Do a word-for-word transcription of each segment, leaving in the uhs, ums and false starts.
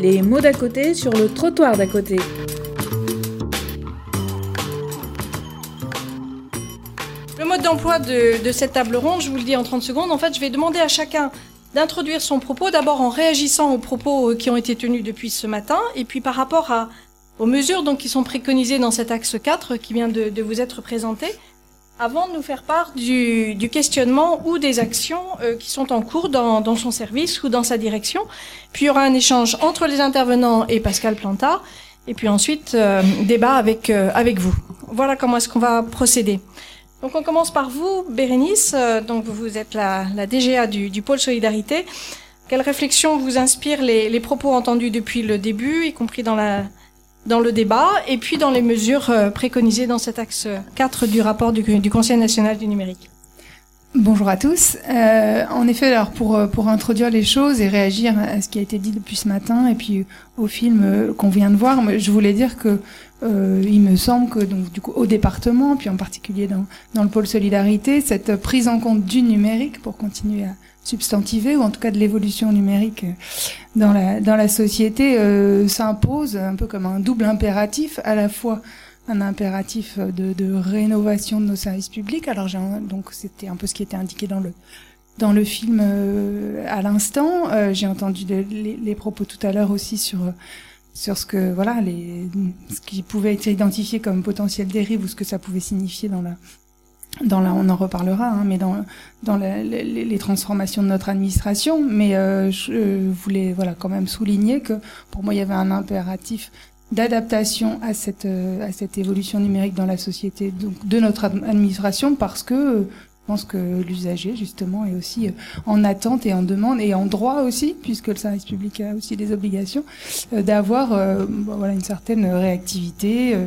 Les mots d'à côté sur le trottoir d'à côté. Le mode d'emploi de, de cette table ronde, je vous le dis en trente secondes, en fait, je vais demander à chacun d'introduire son propos, d'abord en réagissant aux propos qui ont été tenus depuis ce matin, et puis par rapport à, aux mesures donc, qui sont préconisées dans cet axe quatre qui vient de, de vous être présenté, avant de nous faire part du, du questionnement ou des actions euh, qui sont en cours dans, dans son service ou dans sa direction. Puis il y aura un échange entre les intervenants et Pascal Plantard, et puis ensuite euh, débat avec, euh, avec vous. Voilà comment est-ce qu'on va procéder. Donc on commence par vous, Bérénice. Euh, donc vous êtes la, la D G A du, du Pôle Solidarité. Quelle réflexion vous inspire les, les propos entendus depuis le début, y compris dans la... dans le débat et puis dans les mesures préconisées dans cet axe quatre du rapport du, du Conseil national du numérique. Bonjour à tous. Euh, en effet, alors pour pour introduire les choses et réagir à ce qui a été dit depuis ce matin et puis au film qu'on vient de voir, je voulais dire que euh, il me semble que donc du coup au département, puis en particulier dans dans le pôle solidarité, cette prise en compte du numérique pour continuer à substantivé ou en tout cas de l'évolution numérique dans la dans la société euh, s'impose un peu comme un double impératif, à la fois un impératif de, de rénovation de nos services publics. Alors j'ai un, donc c'était un peu ce qui était indiqué dans le dans le film euh, à l'instant. Euh, j'ai entendu de, les, les propos tout à l'heure aussi sur sur ce que voilà les ce qui pouvait être identifié comme potentielle dérive ou ce que ça pouvait signifier dans la Dans la, on en reparlera, hein, mais dans dans la, les, les transformations de notre administration. Mais euh, je, je voulais voilà quand même souligner que pour moi il y avait un impératif d'adaptation à cette à cette évolution numérique dans la société, donc de notre administration, parce que je pense que l'usager justement est aussi en attente et en demande et en droit aussi, puisque le service public a aussi des obligations, euh, d'avoir euh, voilà une certaine réactivité, euh,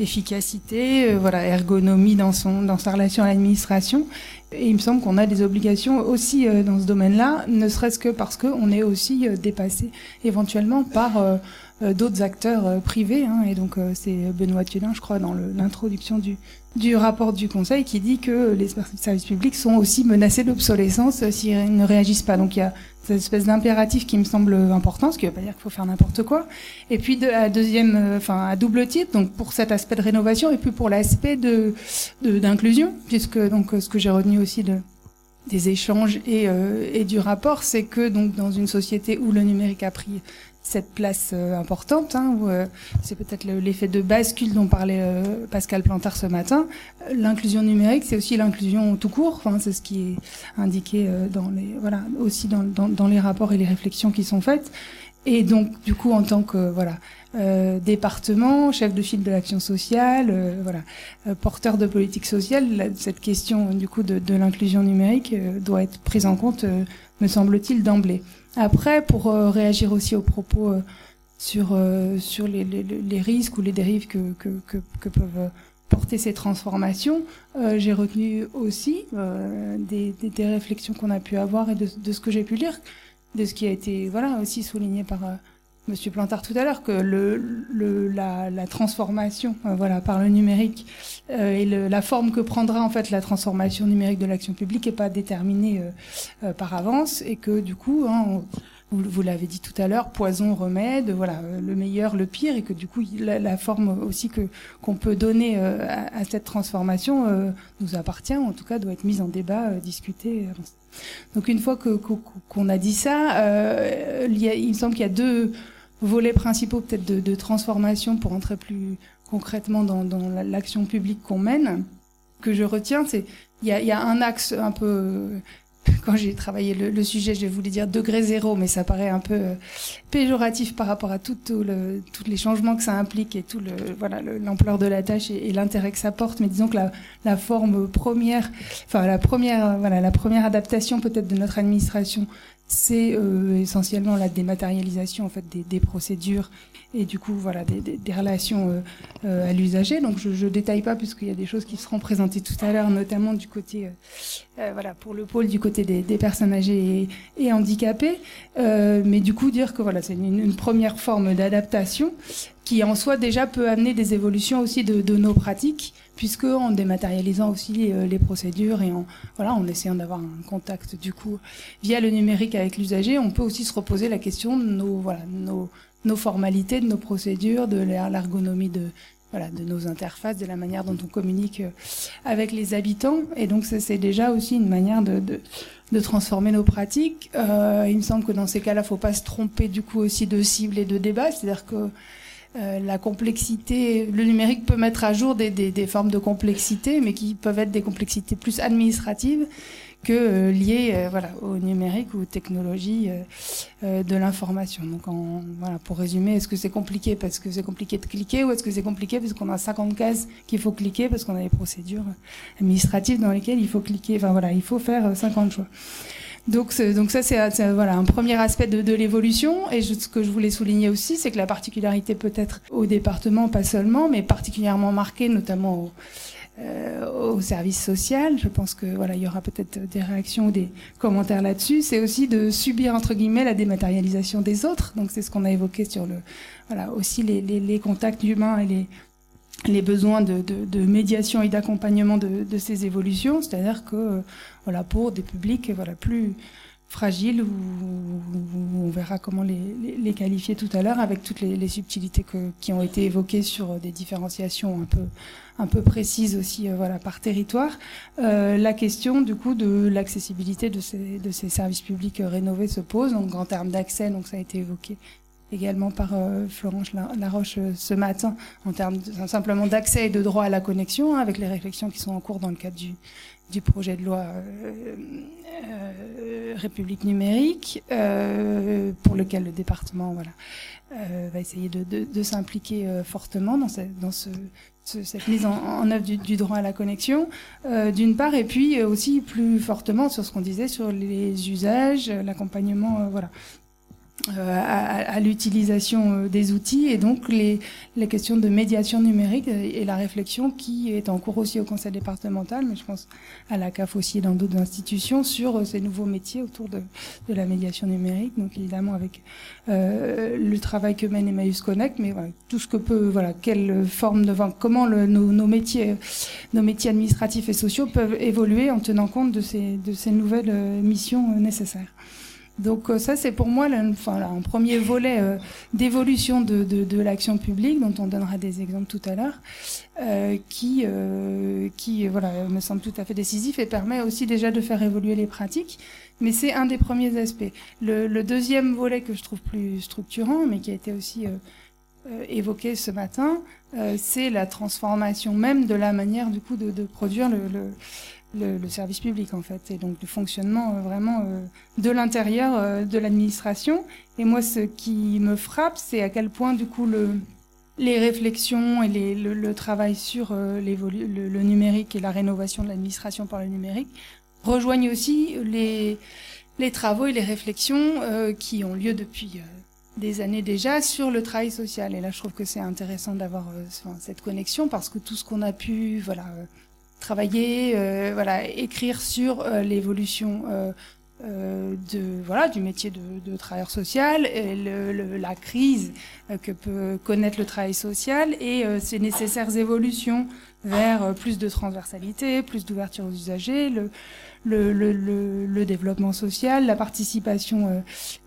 efficacité, euh, voilà ergonomie dans son dans sa relation à l'administration. Et il me semble qu'on a des obligations aussi euh, dans ce domaine-là, ne serait-ce que parce que on est aussi euh, dépassé éventuellement par euh, d'autres acteurs privés, hein, et donc euh, c'est Benoît Thielin, je crois, dans le, l'introduction du, du rapport du Conseil, qui dit que les services publics sont aussi menacés d'obsolescence euh, s'ils ne réagissent pas. Donc il y a cette espèce d'impératif qui me semble important, ce qui ne veut pas dire qu'il faut faire n'importe quoi. Et puis de, à deuxième, enfin euh, à double titre, donc pour cet aspect de rénovation et puis pour l'aspect de, de d'inclusion, puisque donc euh, ce que j'ai retenu aussi de des échanges et euh, et du rapport, c'est que donc dans une société où le numérique a pris cette place euh, importante, hein, où euh, c'est peut-être le, l'effet de bascule dont parlait euh, Pascal Plantard ce matin. L'inclusion numérique, c'est aussi l'inclusion tout court. Enfin, c'est ce qui est indiqué euh, dans les, voilà, aussi dans, dans, dans les rapports et les réflexions qui sont faites. Et donc, du coup, en tant que voilà euh, département, chef de file de l'action sociale, euh, voilà euh, porteur de politique sociale, là, cette question du coup de, de l'inclusion numérique euh, doit être prise en compte, euh, me semble-t-il, d'emblée. Après, pour euh, réagir aussi aux propos euh, sur euh, sur les, les, les risques ou les dérives que que que, que peuvent porter ces transformations, euh, j'ai retenu aussi euh, des, des des réflexions qu'on a pu avoir et de, de ce que j'ai pu lire, de ce qui a été voilà aussi souligné par euh, Monsieur Plantard tout à l'heure, que le, le la, la transformation euh, voilà par le numérique euh, et le, la forme que prendra en fait la transformation numérique de l'action publique n'est pas déterminée euh, euh, par avance, et que du coup hein, on, vous, vous l'avez dit tout à l'heure, poison, remède, voilà le meilleur, le pire, et que du coup la, la forme aussi que qu'on peut donner euh, à, à cette transformation euh, nous appartient, en tout cas doit être mise en débat, euh, discutée. Euh, Donc une fois que, qu'on a dit ça, euh, il, y a, il me semble qu'il y a deux volets principaux peut-être de, de transformation pour entrer plus concrètement dans, dans l'action publique qu'on mène. Que je retiens, c'est il y a, il y a un axe un peu. Quand j'ai travaillé le, le sujet, je voulais dire degré zéro, mais ça paraît un peu euh, péjoratif par rapport à tout, tout le, tous les changements que ça implique et tout le, voilà, le, l'ampleur de la tâche et, et l'intérêt que ça porte. Mais disons que la, la forme première, enfin la première, voilà, la première adaptation peut-être de notre administration, c'est euh, essentiellement la dématérialisation en fait des, des procédures et du coup voilà des, des, des relations euh, euh, à l'usager. Donc je, je détaille pas puisqu'il y a des choses qui seront présentées tout à l'heure, notamment du côté euh, euh, voilà pour le pôle du côté des, des personnes âgées et, et handicapées. Euh, mais du coup dire que voilà c'est une, une première forme d'adaptation qui en soi déjà peut amener des évolutions aussi de, de nos pratiques. puisque en dématérialisant aussi les procédures et en voilà en essayant d'avoir un contact du coup via le numérique avec l'usager, on peut aussi se reposer la question de nos voilà nos nos formalités, de nos procédures, de l'ergonomie de Voilà, de nos interfaces, de la manière dont on communique avec les habitants. Et donc, ça, c'est déjà aussi une manière de, de, de transformer nos pratiques. Euh, il me semble que dans ces cas-là, faut pas se tromper du coup aussi de cible et de débat. C'est-à-dire que euh, la complexité, le numérique peut mettre à jour des, des, des formes de complexité, mais qui peuvent être des complexités plus administratives que euh, liées euh, voilà, au numérique ou aux technologies euh, euh, de l'information. Donc en, voilà, pour résumer, est-ce que c'est compliqué parce que c'est compliqué de cliquer ou est-ce que c'est compliqué parce qu'on a cinquante cases qu'il faut cliquer parce qu'on a des procédures administratives dans lesquelles il faut cliquer. Enfin voilà, il faut faire cinquante choix. Donc, c'est, donc ça, c'est, c'est voilà, un premier aspect de, de l'évolution. Et je, ce que je voulais souligner aussi, c'est que la particularité peut-être au département, pas seulement, mais particulièrement marquée, notamment au... au service social, je pense que voilà, il y aura peut-être des réactions ou des commentaires là-dessus. C'est aussi de subir entre guillemets la dématérialisation des autres. Donc c'est ce qu'on a évoqué sur le voilà aussi les les, les contacts humains et les les besoins de de, de médiation et d'accompagnement de, de ces évolutions. C'est-à-dire que voilà pour des publics voilà plus fragiles, ou on verra comment les, les, les qualifier tout à l'heure, avec toutes les, les subtilités que, qui ont été évoquées sur des différenciations un peu un peu précises aussi, euh, voilà, par territoire. Euh, la question du coup de l'accessibilité de ces de ces services publics euh, rénovés se pose, donc en termes d'accès, donc ça a été évoqué également par euh, Florent Laroche euh, ce matin, en termes de, simplement d'accès et de droit à la connexion, hein, avec les réflexions qui sont en cours dans le cadre du du projet de loi euh, euh, République numérique, euh, pour lequel le département voilà, euh, va essayer de, de, de s'impliquer euh, fortement dans, ce, dans ce, ce, cette mise en, en œuvre du, du droit à la connexion, euh, d'une part, et puis aussi plus fortement sur ce qu'on disait, sur les usages, l'accompagnement, euh, voilà. Euh, à, à l'utilisation des outils, et donc les, les questions de médiation numérique et la réflexion qui est en cours aussi au Conseil départemental, mais je pense à la C A F aussi et dans d'autres institutions, sur ces nouveaux métiers autour de, de la médiation numérique, donc évidemment avec euh, le travail que mène Emmaüs Connect, mais voilà, tout ce que peut, voilà, quelle forme de, enfin, comment le, nos, nos métiers, nos métiers administratifs et sociaux peuvent évoluer en tenant compte de ces, de ces nouvelles missions nécessaires. Donc ça, c'est pour moi là, enfin, là, un premier volet euh, d'évolution de, de, de l'action publique, dont on donnera des exemples tout à l'heure, euh, qui, euh, qui voilà, me semble tout à fait décisif et permet aussi déjà de faire évoluer les pratiques. Mais c'est un des premiers aspects. Le, le deuxième volet que je trouve plus structurant, mais qui a été aussi euh, euh, évoqué ce matin, euh, c'est la transformation même de la manière du coup de, de produire le... le Le, le service public, en fait, et donc du fonctionnement euh, vraiment euh, de l'intérieur euh, de l'administration. Et moi, ce qui me frappe, c'est à quel point, du coup, le, les réflexions et les, le, le travail sur euh, les volu- le, le numérique et la rénovation de l'administration par le numérique rejoignent aussi les, les travaux et les réflexions euh, qui ont lieu depuis... Euh, des années déjà sur le travail social. Et là, je trouve que c'est intéressant d'avoir euh, enfin, cette connexion, parce que tout ce qu'on a pu... voilà euh, travailler, euh, voilà, écrire sur euh, l'évolution euh, euh, de, voilà, du métier de, de travailleur social, et le, le, la crise euh, que peut connaître le travail social et euh, ses nécessaires évolutions vers euh, plus de transversalité, plus d'ouverture aux usagers, le, le, le, le, le développement social, la participation euh,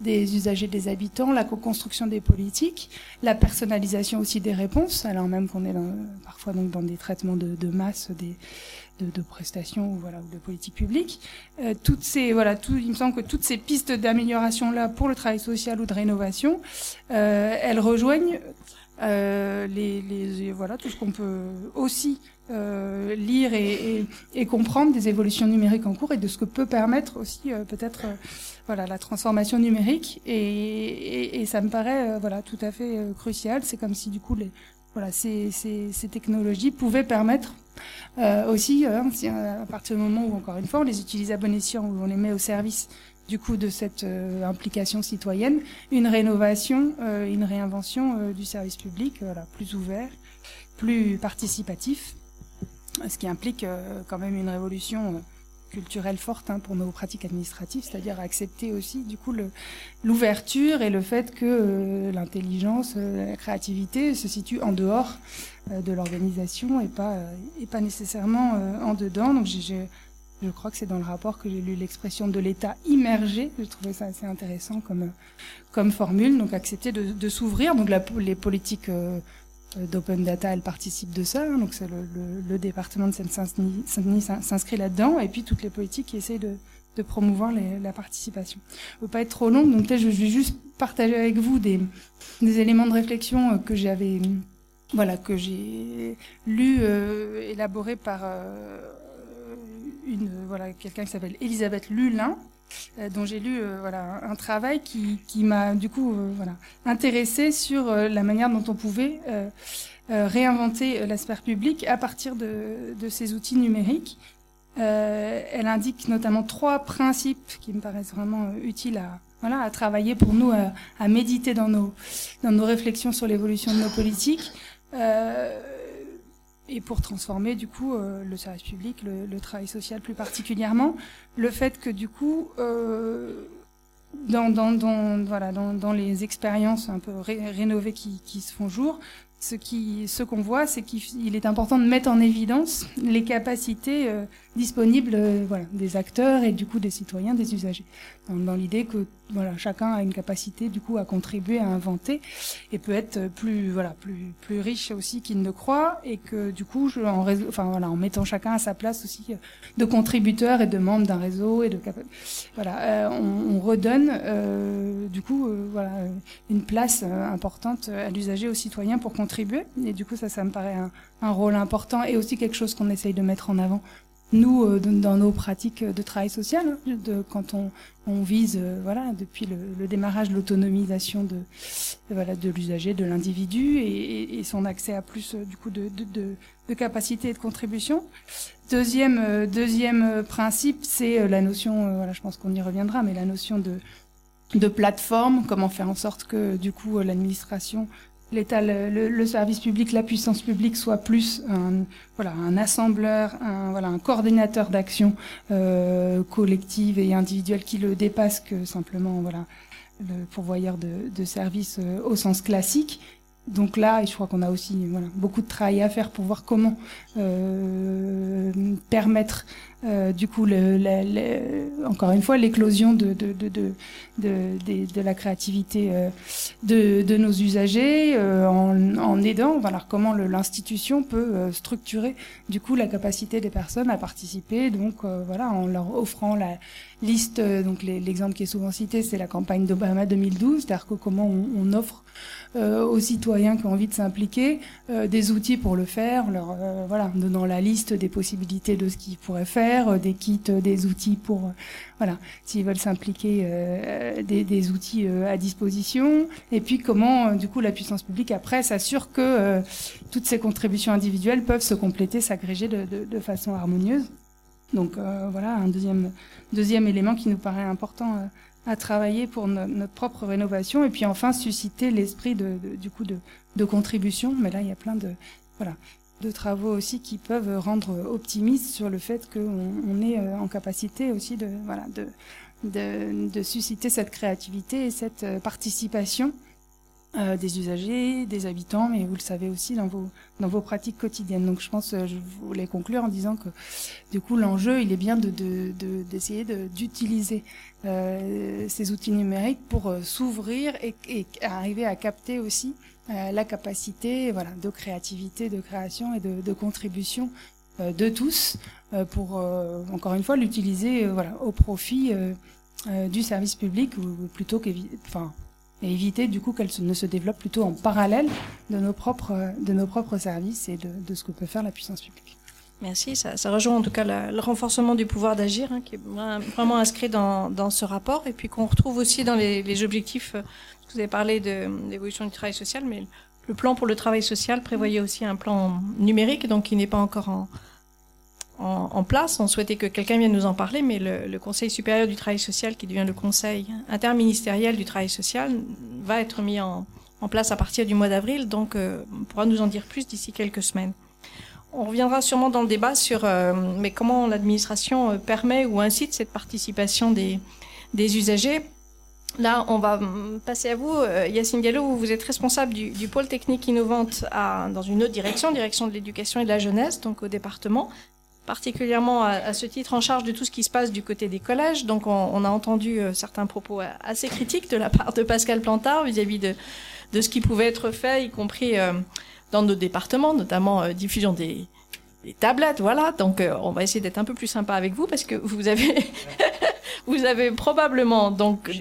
des usagers, des habitants, la co-construction des politiques, la personnalisation aussi des réponses, alors même qu'on est dans, parfois donc dans des traitements de, de masse, des de, de prestations ou voilà ou de politiques publiques. Euh, toutes ces voilà, tout, il me semble que toutes ces pistes d'amélioration là pour le travail social ou de rénovation, euh, elles rejoignent Euh, les, les, voilà, tout ce qu'on peut aussi euh, lire et, et, et comprendre des évolutions numériques en cours et de ce que peut permettre aussi euh, peut-être euh, voilà, la transformation numérique. Et, et, et ça me paraît euh, voilà, tout à fait euh, crucial. C'est comme si du coup les, voilà, ces, ces, ces technologies pouvaient permettre euh, aussi, euh, si, à partir du moment où, encore une fois, on les utilise à bon escient, où on les met au service du coup de cette euh, implication citoyenne, une rénovation, euh, une réinvention euh, du service public, euh, voilà, plus ouvert, plus participatif, ce qui implique euh, quand même une révolution euh, culturelle forte hein, pour nos pratiques administratives, c'est-à-dire accepter aussi du coup le, l'ouverture et le fait que euh, l'intelligence, euh, la créativité se situe en dehors euh, de l'organisation et pas, euh, et pas nécessairement euh, en dedans. Donc j'ai, j'ai, je crois que c'est dans le rapport que j'ai lu l'expression de l'État immergé. Je trouvais ça assez intéressant comme, comme formule, donc accepter de, de s'ouvrir. Donc la, les politiques... Euh, d'Open Data, elle participe de ça, hein, donc c'est le, le, le département de Seine-Saint-Denis s'inscrit là-dedans, et puis toutes les politiques qui essayent de, de promouvoir les, la participation. Je ne veux pas être trop longue, donc peut-être je vais juste partager avec vous des, des éléments de réflexion que j'avais, voilà, que j'ai lu, euh, élaboré par euh, une, voilà, quelqu'un qui s'appelle Elisabeth Lulin, dont j'ai lu euh, voilà, un travail qui, qui m'a du coup euh, voilà, intéressée sur euh, la manière dont on pouvait euh, euh, réinventer euh, la sphère publique à partir de, de ces outils numériques. Euh, elle indique notamment trois principes qui me paraissent vraiment euh, utiles à, voilà, à travailler pour nous, à, à méditer dans nos, dans nos réflexions sur l'évolution de nos politiques. Euh, Et pour transformer du coup euh, le service public, le, le travail social plus particulièrement, le fait que du coup, euh, dans, dans, dans, voilà, dans, dans les expériences un peu ré- rénovées qui, qui se font jour, ce, qui, ce qu'on voit, c'est qu'il est important de mettre en évidence les capacités euh, disponibles euh, voilà, des acteurs et du coup des citoyens, des usagers, dans, dans l'idée que voilà, chacun a une capacité du coup à contribuer, à inventer, et peut être plus voilà plus plus riche aussi qu'il ne croit, et que du coup, je, en, réseau, enfin, voilà, en mettant chacun à sa place aussi de contributeur et de membre d'un réseau et de voilà, euh, on, on redonne euh, du coup euh, voilà une place euh, importante à l'usager, au citoyen pour contribuer. Et du coup, ça, ça me paraît un, un rôle important et aussi quelque chose qu'on essaye de mettre en avant, nous, euh, dans nos pratiques de travail social, hein, de, quand on, on vise, euh, voilà, depuis le, le démarrage, l'autonomisation de, voilà, de l'usager, de l'individu et, et, et son accès à plus, euh, du coup, de, de, de, de capacité et de contribution. Deuxième, euh, deuxième principe, c'est euh, la notion, euh, voilà, je pense qu'on y reviendra, mais la notion de, de plateforme, comment faire en sorte que, du coup, euh, l'administration, l'État, le, le service public, la puissance publique soit plus un, voilà, un assembleur, un, voilà, un coordinateur d'action euh, collective et individuelle qui le dépasse que simplement voilà, le pourvoyeur de, de services euh, au sens classique. Donc là, et je crois qu'on a aussi voilà, beaucoup de travail à faire pour voir comment euh, permettre euh, du coup, le, le, le, encore une fois, l'éclosion de, de, de, de, de, de, de la créativité euh, de, de nos usagers euh, en, en aidant voilà, comment le, l'institution peut euh, structurer du coup la capacité des personnes à participer, donc euh, voilà, en leur offrant la liste. Donc les, l'exemple qui est souvent cité, c'est la campagne d'Obama deux mille douze, c'est-à-dire que comment on, on offre Euh, aux citoyens qui ont envie de s'impliquer euh, des outils pour le faire, leur euh, voilà, donnant la liste des possibilités de ce qu'ils pourraient faire, euh, des kits, euh, des outils pour euh, voilà, s'ils veulent s'impliquer, euh, des, des outils euh, à disposition, et puis comment euh, du coup la puissance publique après s'assure que euh, toutes ces contributions individuelles peuvent se compléter, s'agréger de, de, de façon harmonieuse. Donc euh, voilà un deuxième deuxième élément qui nous paraît important euh, à travailler pour no- notre propre rénovation, et puis enfin susciter l'esprit de, de du coup de, de contribution. Mais là, il y a plein de voilà de travaux aussi qui peuvent rendre optimistes sur le fait qu'on on est en capacité aussi de voilà de de, de susciter cette créativité et cette participation euh, des usagers, des habitants, mais vous le savez aussi dans vos dans vos pratiques quotidiennes. Donc je pense, je voulais conclure en disant que du coup l'enjeu, il est bien de de, de d'essayer de d'utiliser Euh, ces outils numériques pour euh, s'ouvrir et, et arriver à capter aussi euh, la capacité voilà, de créativité, de création et de, de contribution euh, de tous euh, pour, euh, encore une fois, l'utiliser euh, voilà, au profit euh, euh, du service public, ou, ou plutôt qu'évi- enfin, éviter du coup qu'elle se, ne se développe plutôt en parallèle de nos propres, de nos propres services et de, de ce que peut faire la puissance publique. Merci, ça, ça rejoint en tout cas la, le renforcement du pouvoir d'agir, hein, qui est vraiment inscrit dans, dans ce rapport, et puis qu'on retrouve aussi dans les, les objectifs. Vous avez parlé de l'évolution du travail social, mais le plan pour le travail social prévoyait aussi un plan numérique, donc qui n'est pas encore en, en, en place. On souhaitait que quelqu'un vienne nous en parler, mais le, le Conseil supérieur du travail social, qui devient le Conseil interministériel du travail social, va être mis en, en place à partir du mois d'avril, donc euh, on pourra nous en dire plus d'ici quelques semaines. On reviendra sûrement dans le débat sur euh, mais comment l'administration permet ou incite cette participation des, des usagers. Là, on va passer à vous. Yacine Diallo, vous êtes responsable du, du pôle technique innovante à, dans une autre direction, direction de l'éducation et de la jeunesse, donc au département, particulièrement à, à ce titre en charge de tout ce qui se passe du côté des collèges. Donc on, on a entendu certains propos assez critiques de la part de Pascal Plantard vis-à-vis de, de ce qui pouvait être fait, y compris euh, dans nos départements, notamment euh, diffusion des, des tablettes. Voilà, donc euh, on va essayer d'être un peu plus sympa avec vous parce que vous avez... Vous avez probablement, donc,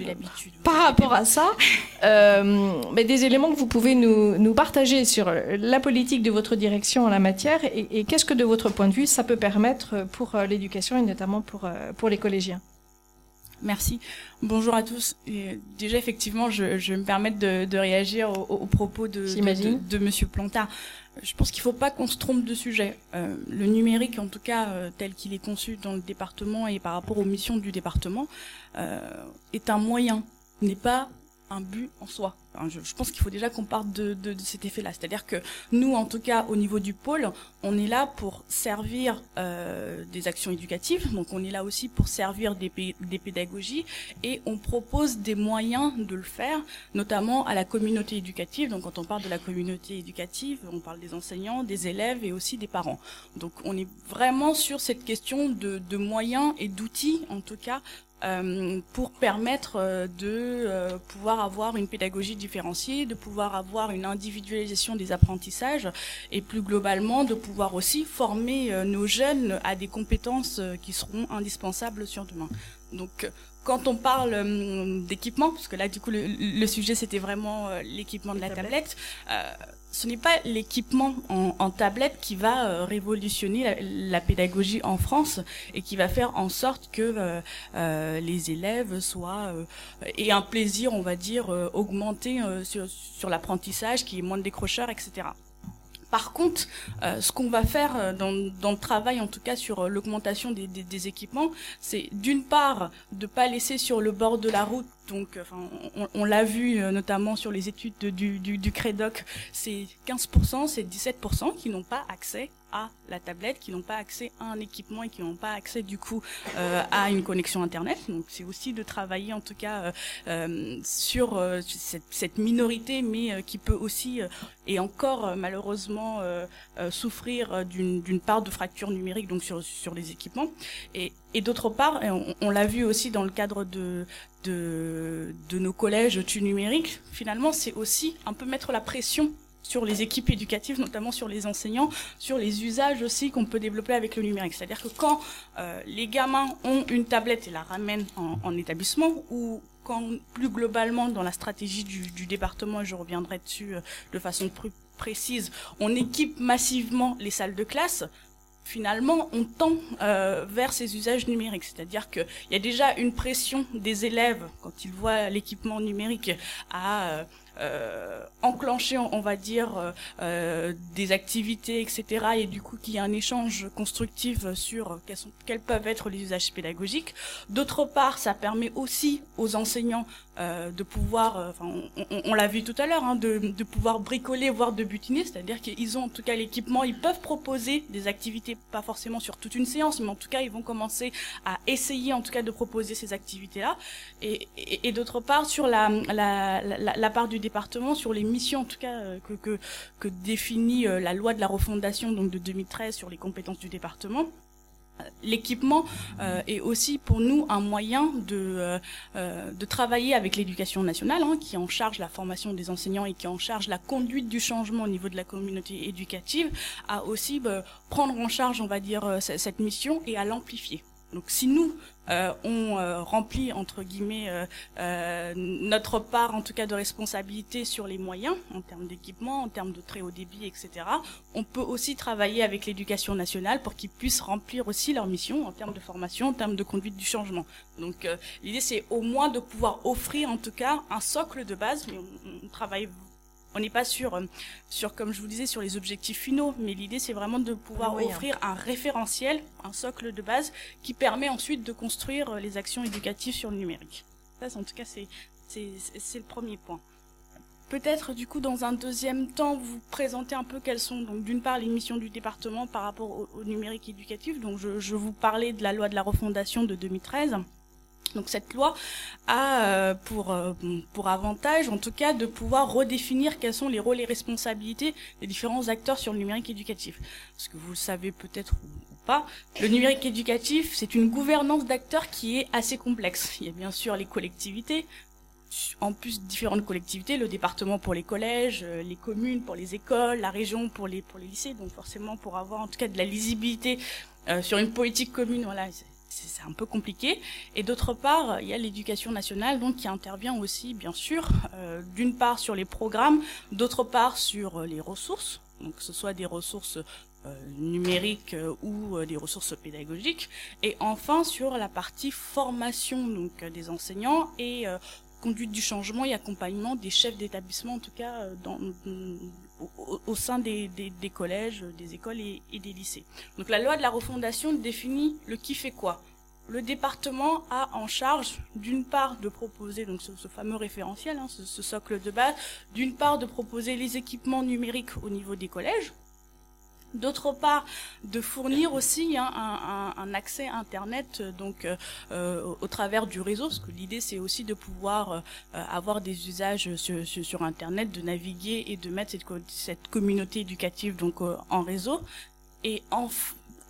par rapport à ça, euh, mais des éléments que vous pouvez nous, nous partager sur la politique de votre direction en la matière et, et qu'est-ce que, de votre point de vue, ça peut permettre pour l'éducation et notamment pour, pour les collégiens. Merci. Bonjour à tous. Et déjà, effectivement, je, je vais me permettre de, de réagir aux, aux propos de, de, de, de Monsieur Plantard. Je pense qu'il ne faut pas qu'on se trompe de sujet. Euh, le numérique, en tout cas, euh, tel qu'il est conçu dans le département et par rapport aux missions du département, euh, est un moyen, n'est pas un but en soi. Enfin, je, je pense qu'il faut déjà qu'on parte de, de, de cet effet-là. C'est-à-dire que nous, en tout cas, au niveau du pôle, on est là pour servir euh, des actions éducatives, donc on est là aussi pour servir des, des pédagogies, et on propose des moyens de le faire, notamment à la communauté éducative. Donc quand on parle de la communauté éducative, on parle des enseignants, des élèves et aussi des parents. Donc on est vraiment sur cette question de, de moyens et d'outils, en tout cas, pour permettre de pouvoir avoir une pédagogie différenciée, de pouvoir avoir une individualisation des apprentissages et plus globalement de pouvoir aussi former nos jeunes à des compétences qui seront indispensables sur demain. Donc quand on parle d'équipement, parce que là du coup le, le sujet c'était vraiment l'équipement de la tablette, euh, ce n'est pas l'équipement en, en tablette qui va euh, révolutionner la, la pédagogie en France et qui va faire en sorte que euh, euh, les élèves soient euh, aient un plaisir, on va dire, euh, augmenté euh, sur, sur l'apprentissage, qui est moins de décrocheurs, et cetera. Par contre, euh, ce qu'on va faire dans, dans le travail, en tout cas sur l'augmentation des, des, des équipements, c'est d'une part de pas laisser sur le bord de la route. Donc, enfin, on, on l'a vu notamment sur les études de, du, du, du CREDOC, c'est quinze pour cent, c'est dix-sept pour cent qui n'ont pas accès à la tablette, qui n'ont pas accès à un équipement et qui n'ont pas accès du coup euh, à une connexion Internet. Donc, c'est aussi de travailler en tout cas euh, euh, sur euh, cette, cette minorité, mais euh, qui peut aussi euh, et encore euh, malheureusement euh, euh, souffrir d'une, d'une part de fracture numérique, donc sur, sur les équipements. Et, et d'autre part, on, on l'a vu aussi dans le cadre de, de, de nos collèges tu numériques, finalement, c'est aussi un peu mettre la pression sur les équipes éducatives, notamment sur les enseignants, sur les usages aussi qu'on peut développer avec le numérique. C'est-à-dire que quand euh, les gamins ont une tablette et la ramènent en, en établissement, ou quand plus globalement dans la stratégie du, du département, et je reviendrai dessus euh, de façon plus précise, on équipe massivement les salles de classe, finalement, on tend euh, vers ces usages numériques. C'est-à-dire qu'il y a déjà une pression des élèves, quand ils voient l'équipement numérique, à... Euh, Euh, enclencher, on va dire, euh, des activités, et cetera, et du coup qu'il y a un échange constructif sur quels, sont, quels peuvent être les usages pédagogiques. D'autre part, ça permet aussi aux enseignants euh, de pouvoir, euh, enfin, on, on, on l'a vu tout à l'heure, hein, de, de pouvoir bricoler, voire de butiner, c'est-à-dire qu'ils ont en tout cas l'équipement, ils peuvent proposer des activités, pas forcément sur toute une séance, mais en tout cas ils vont commencer à essayer, en tout cas, de proposer ces activités-là. Et, et, et d'autre part, sur la, la, la, la part du département, sur les missions en tout cas que, que, que définit la loi de la refondation, donc de deux mille treize, sur les compétences du département. L'équipement euh, est aussi pour nous un moyen de, euh, de travailler avec l'éducation nationale, hein, qui en charge la formation des enseignants et qui en charge la conduite du changement au niveau de la communauté éducative, à aussi bah, prendre en charge, on va dire, cette mission et à l'amplifier. Donc si nous, euh, on euh, remplit, entre guillemets, euh, euh, notre part, en tout cas, de responsabilité sur les moyens, en termes d'équipement, en termes de très haut débit, et cetera, on peut aussi travailler avec l'éducation nationale pour qu'ils puissent remplir aussi leur mission en termes de formation, en termes de conduite du changement. Donc euh, l'idée, c'est au moins de pouvoir offrir, en tout cas, un socle de base, mais on, on travaille... On n'est pas sur, sur, comme je vous disais, sur les objectifs finaux, mais l'idée, c'est vraiment de pouvoir oui, offrir hein. un référentiel, un socle de base, qui permet ensuite de construire les actions éducatives sur le numérique. Ça, en tout cas, c'est, c'est, c'est le premier point. Peut-être du coup dans un deuxième temps vous présenter un peu quelles sont donc d'une part les missions du département par rapport au, au numérique éducatif. Donc je, je vous parlais de la loi de la refondation de deux mille treize. Donc cette loi a pour, pour avantage, en tout cas, de pouvoir redéfinir quels sont les rôles et responsabilités des différents acteurs sur le numérique éducatif. Parce que vous le savez peut-être ou pas, le numérique éducatif, c'est une gouvernance d'acteurs qui est assez complexe. Il y a bien sûr les collectivités, en plus différentes collectivités, le département pour les collèges, les communes pour les écoles, la région pour les, pour les lycées. Donc forcément, pour avoir en tout cas de la lisibilité euh, sur une politique commune, voilà, c'est un peu compliqué. Et d'autre part, il y a l'éducation nationale donc qui intervient aussi, bien sûr, euh, d'une part sur les programmes, d'autre part sur les ressources, donc que ce soit des ressources euh, numériques euh, ou euh, des ressources pédagogiques, et enfin sur la partie formation donc euh, des enseignants et euh, conduite du changement et accompagnement des chefs d'établissement, en tout cas dans, au, au sein des, des, des collèges, des écoles et, et des lycées. Donc la loi de la refondation définit le qui fait quoi. Le département a en charge, d'une part, de proposer donc ce, ce fameux référentiel, hein, ce, ce socle de base, d'une part de proposer les équipements numériques au niveau des collèges, d'autre part, de fournir aussi hein, un, un, un accès Internet donc euh, au, au travers du réseau, parce que l'idée c'est aussi de pouvoir euh, avoir des usages sur, sur, sur Internet, de naviguer et de mettre cette, cette communauté éducative donc euh, en réseau, et en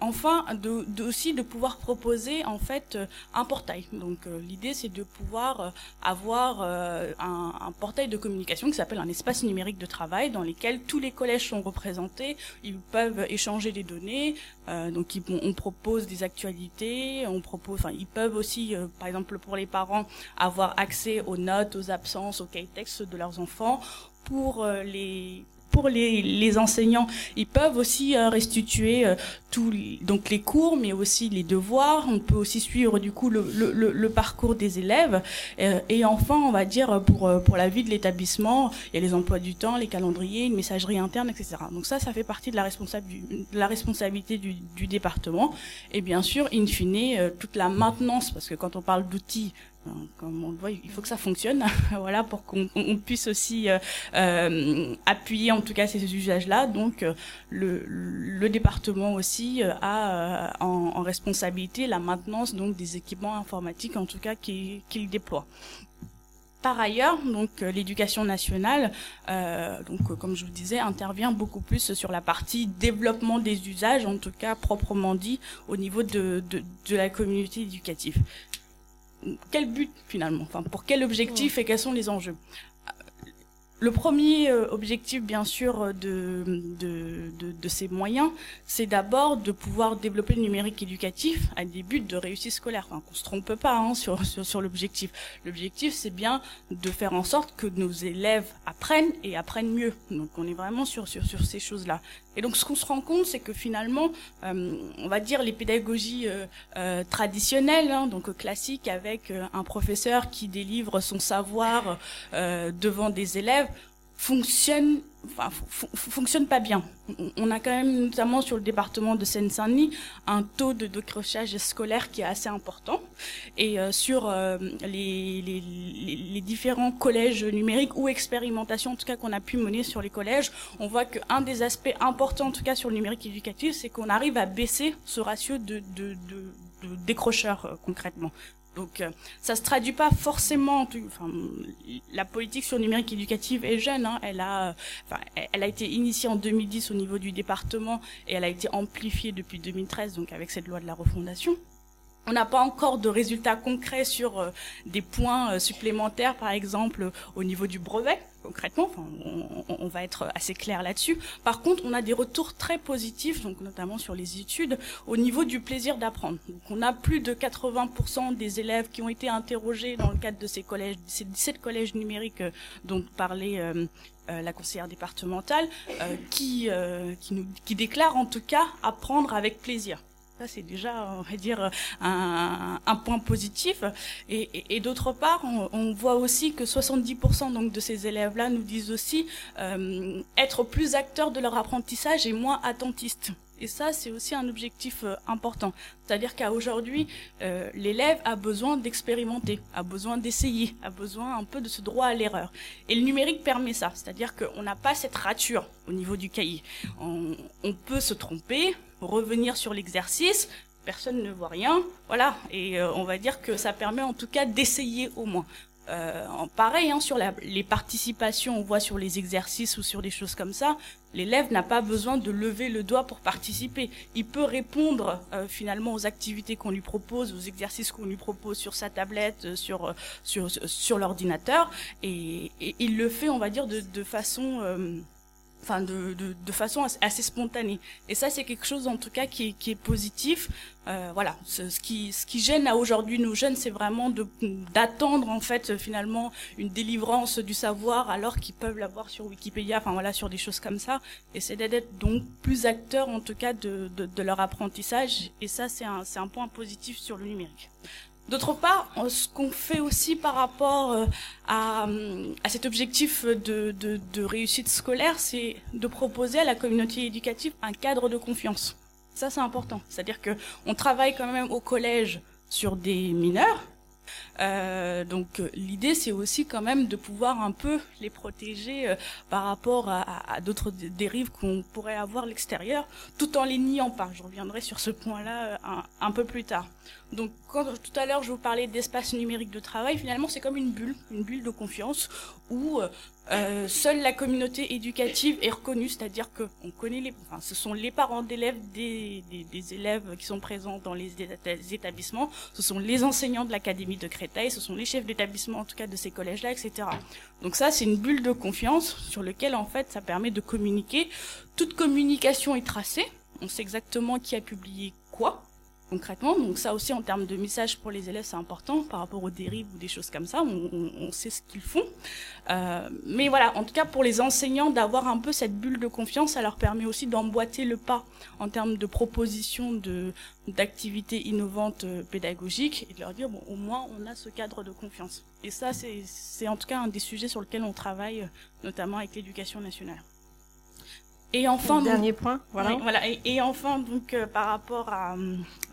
Enfin, de, de aussi de pouvoir proposer en fait un portail. Donc euh, l'idée c'est de pouvoir euh, avoir euh, un, un portail de communication qui s'appelle un espace numérique de travail dans lequel tous les collèges sont représentés, ils peuvent échanger des données, euh, donc ils, on, on propose des actualités, on propose, enfin ils peuvent aussi, euh, par exemple pour les parents, avoir accès aux notes, aux absences, aux cahiers textes de leurs enfants. Pour euh, les Pour les, les enseignants, ils peuvent aussi restituer euh, tous donc les cours, mais aussi les devoirs. On peut aussi suivre du coup le, le, le parcours des élèves. Euh, et enfin, on va dire pour pour la vie de l'établissement, il y a les emplois du temps, les calendriers, une messagerie interne, et cetera. Donc ça, ça fait partie de la responsable du, de la responsabilité du, du département. Et bien sûr, in fine, euh, toute la maintenance, parce que quand on parle d'outils, comme on le voit, il faut que ça fonctionne, voilà, pour qu'on on puisse aussi euh, euh, appuyer en tout cas ces usages-là. Donc le, le département aussi a euh, en, en responsabilité la maintenance donc des équipements informatiques, en tout cas qu'il qu'il déploie. Par ailleurs, donc l'éducation nationale, euh, donc comme je vous disais, intervient beaucoup plus sur la partie développement des usages, en tout cas proprement dit, au niveau de de, de la communauté éducative. Quel but finalement, enfin, pour quel objectif et quels sont les enjeux? Le premier objectif, bien sûr, de, de, de, de ces moyens, c'est d'abord de pouvoir développer le numérique éducatif à des buts de réussite scolaire. Enfin, qu'on se trompe pas hein, sur, sur, sur l'objectif. L'objectif, c'est bien de faire en sorte que nos élèves apprennent et apprennent mieux. Donc, on est vraiment sur, sur, sur ces choses-là. Et donc, ce qu'on se rend compte, c'est que finalement, euh, on va dire les pédagogies euh, euh, traditionnelles, hein, donc classiques, avec euh, un professeur qui délivre son savoir euh, devant des élèves, fonctionne enfin fon fonctionne pas bien. On a quand même, notamment sur le département de Seine-Saint-Denis, un taux de décrochage scolaire qui est assez important, et euh, sur euh, les, les, les, les différents collèges numériques ou expérimentations en tout cas qu'on a pu mener sur les collèges, on voit qu'un des aspects importants en tout cas sur le numérique éducatif, c'est qu'on arrive à baisser ce ratio de, de, de, de décrocheurs euh, concrètement. Donc euh, ça se traduit pas forcément. Enfin, la politique sur le numérique éducatif est jeune, hein, elle a, euh, enfin, elle a été initiée en deux mille dix au niveau du département et elle a été amplifiée depuis deux mille treize, donc avec cette loi de la refondation. On n'a pas encore de résultats concrets sur euh, des points euh, supplémentaires, par exemple euh, au niveau du brevet. Concrètement, enfin, on, on va être assez clair là-dessus. Par contre, on a des retours très positifs, donc notamment sur les études, au niveau du plaisir d'apprendre. Donc, on a plus de quatre-vingts pour cent des élèves qui ont été interrogés dans le cadre de ces collèges, ces dix-sept collèges numériques euh, dont parlait euh, euh, la conseillère départementale, euh, qui, euh, qui, nous, qui déclarent en tout cas apprendre avec plaisir. Ça, c'est déjà, on va dire, un, un point positif. Et, et, et d'autre part, on, on voit aussi que soixante-dix pour cent donc de ces élèves-là nous disent aussi euh, être plus acteurs de leur apprentissage et moins attentistes. Et ça, c'est aussi un objectif euh, important. C'est-à-dire qu'à aujourd'hui, euh, l'élève a besoin d'expérimenter, a besoin d'essayer, a besoin un peu de ce droit à l'erreur. Et le numérique permet ça. C'est-à-dire qu'on n'a pas cette rature au niveau du cahier. On, on peut se tromper, revenir sur l'exercice, personne ne voit rien, voilà. Et euh, on va dire que ça permet en tout cas d'essayer au moins. Euh, pareil, hein, sur la, les participations, on voit sur les exercices ou sur des choses comme ça, l'élève n'a pas besoin de lever le doigt pour participer. Il peut répondre euh, finalement aux activités qu'on lui propose, aux exercices qu'on lui propose sur sa tablette, sur, sur, sur l'ordinateur, et, et il le fait, on va dire, de, de façon... Euh, Enfin, de, de, de façon assez spontanée. Et ça, c'est quelque chose, en tout cas, qui est, qui est positif. Euh, voilà. Ce, ce qui, ce qui gêne à aujourd'hui nos jeunes, c'est vraiment de, d'attendre, en fait, finalement, une délivrance du savoir, alors qu'ils peuvent l'avoir sur Wikipédia, enfin, voilà, sur des choses comme ça. Et c'est d'être donc plus acteurs, en tout cas, de, de, de leur apprentissage. Et ça, c'est un, c'est un point positif sur le numérique. D'autre part, ce qu'on fait aussi par rapport à, à cet objectif de, de, de réussite scolaire, c'est de proposer à la communauté éducative un cadre de confiance. Ça, c'est important. C'est-à-dire que on travaille quand même au collège sur des mineurs. Euh, donc l'idée, c'est aussi quand même de pouvoir un peu les protéger euh, par rapport à, à, à d'autres dérives qu'on pourrait avoir à l'extérieur, tout en les niant pas. Je reviendrai sur ce point-là euh, un, un peu plus tard. Donc quand tout à l'heure je vous parlais d'espace numérique de travail, finalement c'est comme une bulle, une bulle de confiance où euh, seule la communauté éducative est reconnue, c'est-à-dire que on connaît les, enfin ce sont les parents d'élèves des, des, des élèves qui sont présents dans les, les établissements, ce sont les enseignants de l'académie de Créteil. Ce sont les chefs d'établissement, en tout cas de ces collèges-là, et cetera. Donc ça, c'est une bulle de confiance sur laquelle, en fait, ça permet de communiquer. Toute communication est tracée. On sait exactement qui a publié quoi, concrètement. Donc ça aussi, en termes de messages pour les élèves, c'est important par rapport aux dérives ou des choses comme ça. On, on, on sait ce qu'ils font. Euh, mais voilà, en tout cas, pour les enseignants, d'avoir un peu cette bulle de confiance, ça leur permet aussi d'emboîter le pas en termes de propositions de... d'activités innovantes pédagogiques et de leur dire bon, au moins on a ce cadre de confiance. Et ça, c'est, c'est en tout cas un des sujets sur lesquels on travaille, notamment avec l'éducation nationale. Et enfin, donc, dernier point, voilà. Oui, voilà. Et, et enfin, donc euh, par rapport à,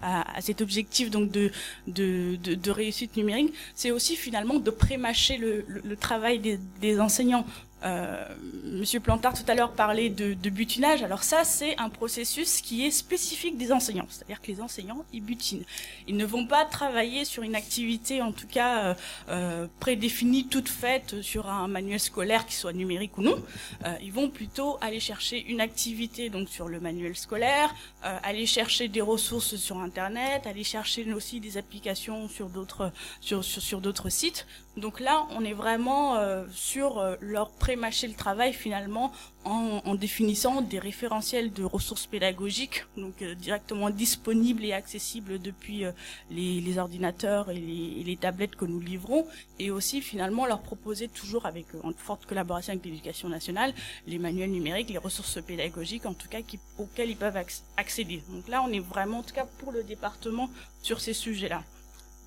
à, à cet objectif donc de, de de de réussite numérique, c'est aussi finalement de prémâcher le, le, le travail des, des enseignants. Euh, Monsieur Plantard tout à l'heure parlait de, de butinage. Alors ça, c'est un processus qui est spécifique des enseignants. C'est-à-dire que les enseignants, ils butinent. Ils ne vont pas travailler sur une activité, en tout cas euh, euh, prédéfinie, toute faite sur un manuel scolaire, qui soit numérique ou non. Euh, ils vont plutôt aller chercher une activité donc sur le manuel scolaire, euh, aller chercher des ressources sur Internet, aller chercher aussi des applications sur d'autres sur sur, sur d'autres sites. Donc là, on est vraiment euh, sur euh, leur prémâcher le travail finalement en, en définissant des référentiels de ressources pédagogiques, donc euh, directement disponibles et accessibles depuis euh, les, les ordinateurs et les, et les tablettes que nous livrons, et aussi finalement leur proposer toujours avec euh, en forte collaboration avec l'éducation nationale les manuels numériques, les ressources pédagogiques en tout cas qui, auxquelles ils peuvent acc- accéder. Donc là, on est vraiment en tout cas pour le département sur ces sujets-là.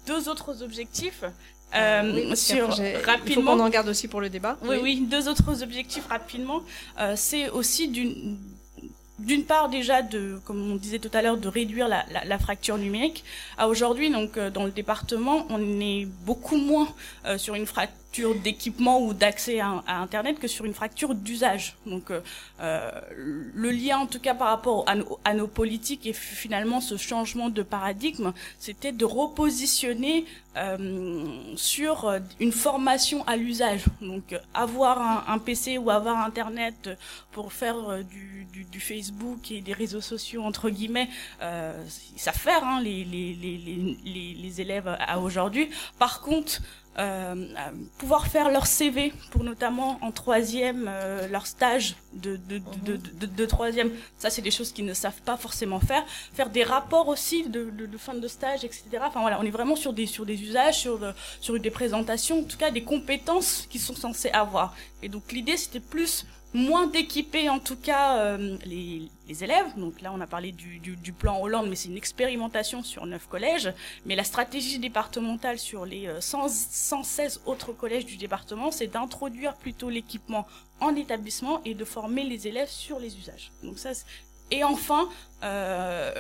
Deux autres objectifs. Euh, oui, sur rapidement, on en garde aussi pour le débat. Oui, oui, oui deux autres objectifs rapidement. Euh, c'est aussi d'une d'une part déjà de, comme on disait tout à l'heure, de réduire la, la, la fracture numérique. À aujourd'hui, donc euh, dans le département, on est beaucoup moins euh, sur une fracture d'équipement ou d'accès à, à Internet que sur une fracture d'usage. Donc euh, le lien, en tout cas par rapport à nos, à nos politiques et finalement ce changement de paradigme, c'était de repositionner euh, sur une formation à l'usage. Donc avoir un, un P C ou avoir Internet pour faire du, du, du Facebook et des réseaux sociaux entre guillemets, euh, ils savent faire hein, les, les, les, les, les élèves à aujourd'hui. Par contre, Euh, pouvoir faire leur C V pour notamment en troisième euh, leur stage de de de de, de, de troisième, ça c'est des choses qu'ils ne savent pas forcément faire faire des rapports aussi de, de de fin de stage, etc. Enfin voilà, on est vraiment sur des sur des usages, sur de, sur des présentations, en tout cas des compétences qu'ils sont censés avoir. Et donc l'idée, c'était plus moins d'équiper en tout cas euh, les, les élèves. Donc là, on a parlé du, du, du plan Hollande, mais c'est une expérimentation sur neuf collèges. Mais la stratégie départementale sur les cent seize autres collèges du département, c'est d'introduire plutôt l'équipement en établissement et de former les élèves sur les usages. Donc ça, Et enfin, euh,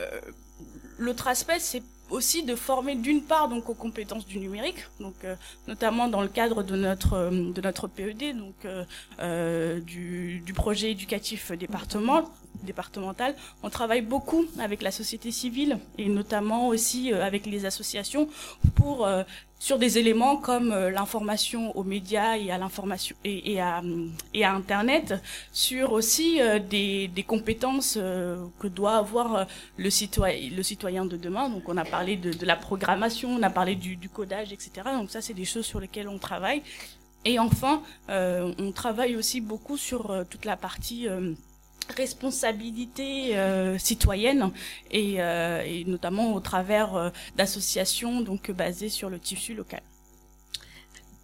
l'autre aspect, c'est aussi de former d'une part donc aux compétences du numérique, donc euh, notamment dans le cadre de notre de notre P E D, donc euh, du, du projet éducatif département, départemental. On travaille beaucoup avec la société civile et notamment aussi euh, avec les associations pour euh, sur des éléments comme euh, l'information aux médias et à l'information et, et à et à Internet, sur aussi euh, des des compétences euh, que doit avoir euh, le citoyen le citoyen de demain. Donc on a parlé de, de la programmation, on a parlé du, du codage, et cetera. Donc ça, c'est des choses sur lesquelles on travaille. Et enfin, euh, on travaille aussi beaucoup sur euh, toute la partie euh, responsabilité euh, citoyenne et, euh, et notamment au travers euh, d'associations donc basées sur le tissu local.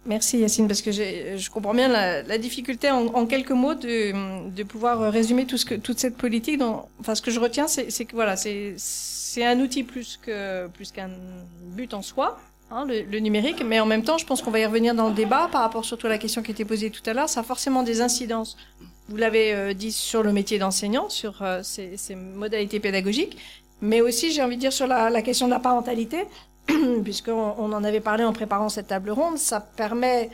Merci Yacine, parce que j'ai, je comprends bien la, la difficulté en, en quelques mots de, de pouvoir résumer tout ce que, toute cette politique. Donc, enfin, ce que je retiens, c'est, c'est que voilà, c'est, c'est un outil plus que plus qu'un but en soi, hein, le, le numérique. Mais en même temps, je pense qu'on va y revenir dans le débat par rapport surtout à la question qui était posée tout à l'heure. Ça a forcément des incidences. Vous l'avez euh, dit sur le métier d'enseignant, sur euh, ces, ces modalités pédagogiques, mais aussi, j'ai envie de dire, sur la, la question de la parentalité. Puisqu'on on en avait parlé en préparant cette table ronde, ça permet,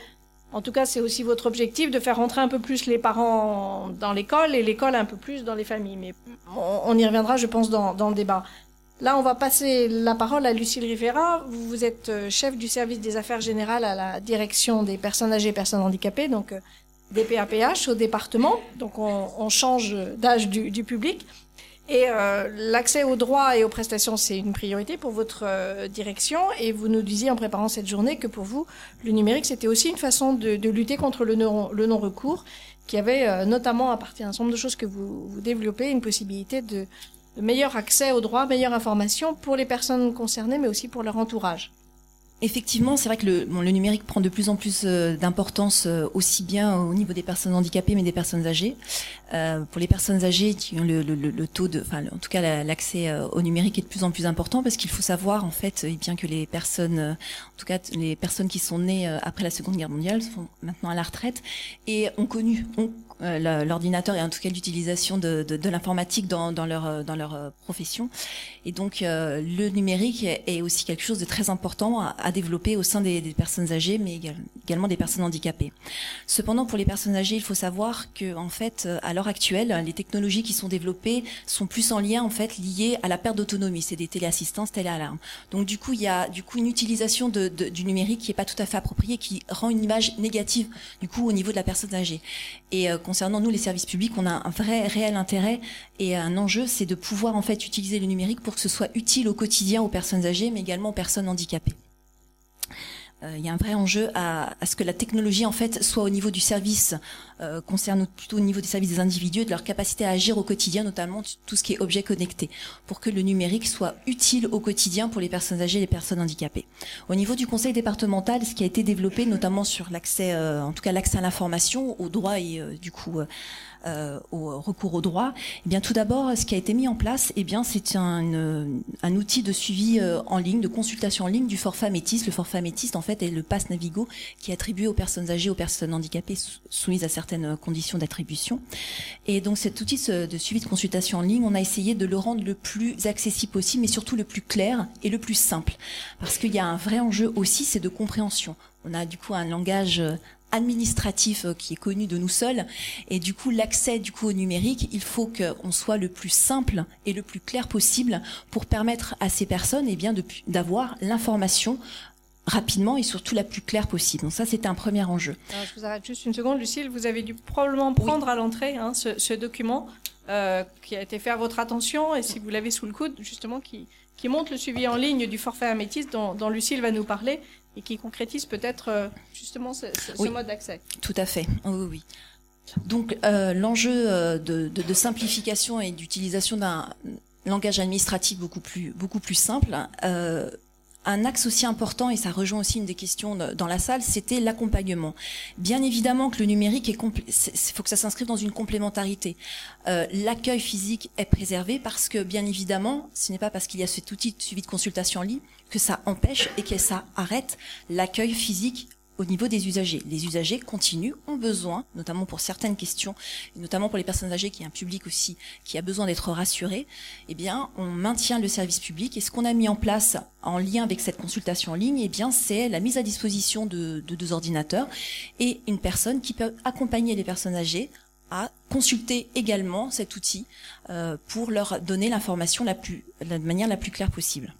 en tout cas c'est aussi votre objectif, de faire rentrer un peu plus les parents dans l'école et l'école un peu plus dans les familles. Mais on, on y reviendra, je pense, dans, dans le débat. Là, on va passer la parole à Lucile Rivera. Vous, vous êtes chef du service des affaires générales à la direction des personnes âgées et personnes handicapées, donc D P A P H au département. Donc on, on change d'âge du, du public. Et euh, l'accès aux droits et aux prestations, c'est une priorité pour votre euh, direction. Et vous nous disiez en préparant cette journée que pour vous, le numérique, c'était aussi une façon de, de lutter contre le, non, le non-recours, qui avait euh, notamment, à partir d'un certain nombre de choses que vous, vous développez, une possibilité de, de meilleur accès aux droits, meilleure information pour les personnes concernées, mais aussi pour leur entourage. Effectivement, c'est vrai que le, bon, le numérique prend de plus en plus d'importance aussi bien au niveau des personnes handicapées mais des personnes âgées. Euh, pour les personnes âgées, le, le, le taux de, enfin, en tout cas, la, l'accès au numérique est de plus en plus important parce qu'il faut savoir en fait, eh bien que les personnes, en tout cas les personnes qui sont nées après la Seconde Guerre mondiale, sont maintenant à la retraite et ont connu ont, euh, l'ordinateur et en tout cas l'utilisation de, de, de l'informatique dans, dans leur dans leur profession. Et donc euh, le numérique est aussi quelque chose de très important à, à à développer au sein des, des personnes âgées, mais également des personnes handicapées. Cependant, pour les personnes âgées, il faut savoir que, en fait, à l'heure actuelle, les technologies qui sont développées sont plus en lien, en fait, liées à la perte d'autonomie. C'est des téléassistances, téléalarmes. Donc, du coup, il y a, du coup, une utilisation de, de, du numérique qui est pas tout à fait appropriée, qui rend une image négative, du coup, au niveau de la personne âgée. Et euh, concernant nous, les services publics, on a un vrai, réel intérêt et un enjeu, c'est de pouvoir, en fait, utiliser le numérique pour que ce soit utile au quotidien aux personnes âgées, mais également aux personnes handicapées. Il y a un vrai enjeu à, à ce que la technologie en fait soit au niveau du service, euh, concerne plutôt au niveau des services des individus et de leur capacité à agir au quotidien, notamment tout ce qui est objet connecté, pour que le numérique soit utile au quotidien pour les personnes âgées et les personnes handicapées. Au niveau du Conseil départemental, ce qui a été développé notamment sur l'accès, euh, en tout cas l'accès à l'information, aux droits et euh, du coup... Euh, Euh, au recours au droit, eh bien tout d'abord, ce qui a été mis en place, eh bien c'est un, une, un outil de suivi euh, en ligne, de consultation en ligne du forfait Améthyste. Le forfait Améthyste, en fait, est le pass Navigo qui est attribué aux personnes âgées, aux personnes handicapées sou- soumises à certaines conditions d'attribution. Et donc cet outil de suivi de consultation en ligne, on a essayé de le rendre le plus accessible possible, mais surtout le plus clair et le plus simple, parce qu'il y a un vrai enjeu aussi, c'est de compréhension. On a du coup un langage euh, administratif qui est connu de nous seuls et du coup l'accès du coup au numérique, il faut qu'on soit le plus simple et le plus clair possible pour permettre à ces personnes eh bien de, d'avoir l'information rapidement et surtout la plus claire possible. Donc ça, c'était un premier enjeu. Alors, je vous arrête juste une seconde, Lucile. Vous avez dû probablement prendre oui. à l'entrée hein, ce, ce document euh, qui a été fait à votre attention et si vous l'avez sous le coude, justement, qui, qui montre le suivi en ligne du forfait Améthyste dont, dont Lucile va nous parler et qui concrétise peut-être justement ce, ce oui, mode d'accès. Tout à fait, oui, oui. Donc euh, l'enjeu de, de, de simplification et d'utilisation d'un langage administratif beaucoup plus, beaucoup plus simple, euh, un axe aussi important, et ça rejoint aussi une des questions dans la salle, c'était l'accompagnement. Bien évidemment que le numérique, il compl- faut que ça s'inscrive dans une complémentarité. Euh, l'accueil physique est préservé parce que, bien évidemment, ce n'est pas parce qu'il y a cet outil de suivi de consultation en ligne que ça empêche et que ça arrête l'accueil physique au niveau des usagers. Les usagers continuent, ont besoin, notamment pour certaines questions, et notamment pour les personnes âgées, qui est un public aussi, qui a besoin d'être rassuré, eh bien, on maintient le service public. Et ce qu'on a mis en place en lien avec cette consultation en ligne, eh bien, c'est la mise à disposition de, de deux ordinateurs et une personne qui peut accompagner les personnes âgées à consulter également cet outil euh, pour leur donner l'information la plus, la, de manière la plus claire possible.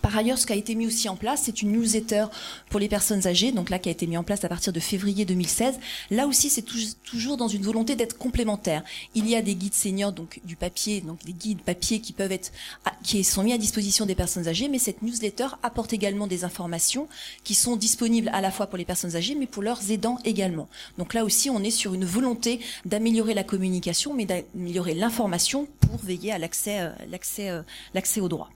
Par ailleurs, ce qui a été mis aussi en place, c'est une newsletter pour les personnes âgées, donc là qui a été mis en place à partir de février deux mille seize. Là aussi, c'est toujours dans une volonté d'être complémentaire. Il y a des guides seniors, donc du papier, donc des guides papier qui peuvent être, qui sont mis à disposition des personnes âgées, mais cette newsletter apporte également des informations qui sont disponibles à la fois pour les personnes âgées, mais pour leurs aidants également. Donc là aussi, on est sur une volonté d'améliorer la communication, mais d'améliorer l'information pour veiller à l'accès, l'accès, l'accès aux droits.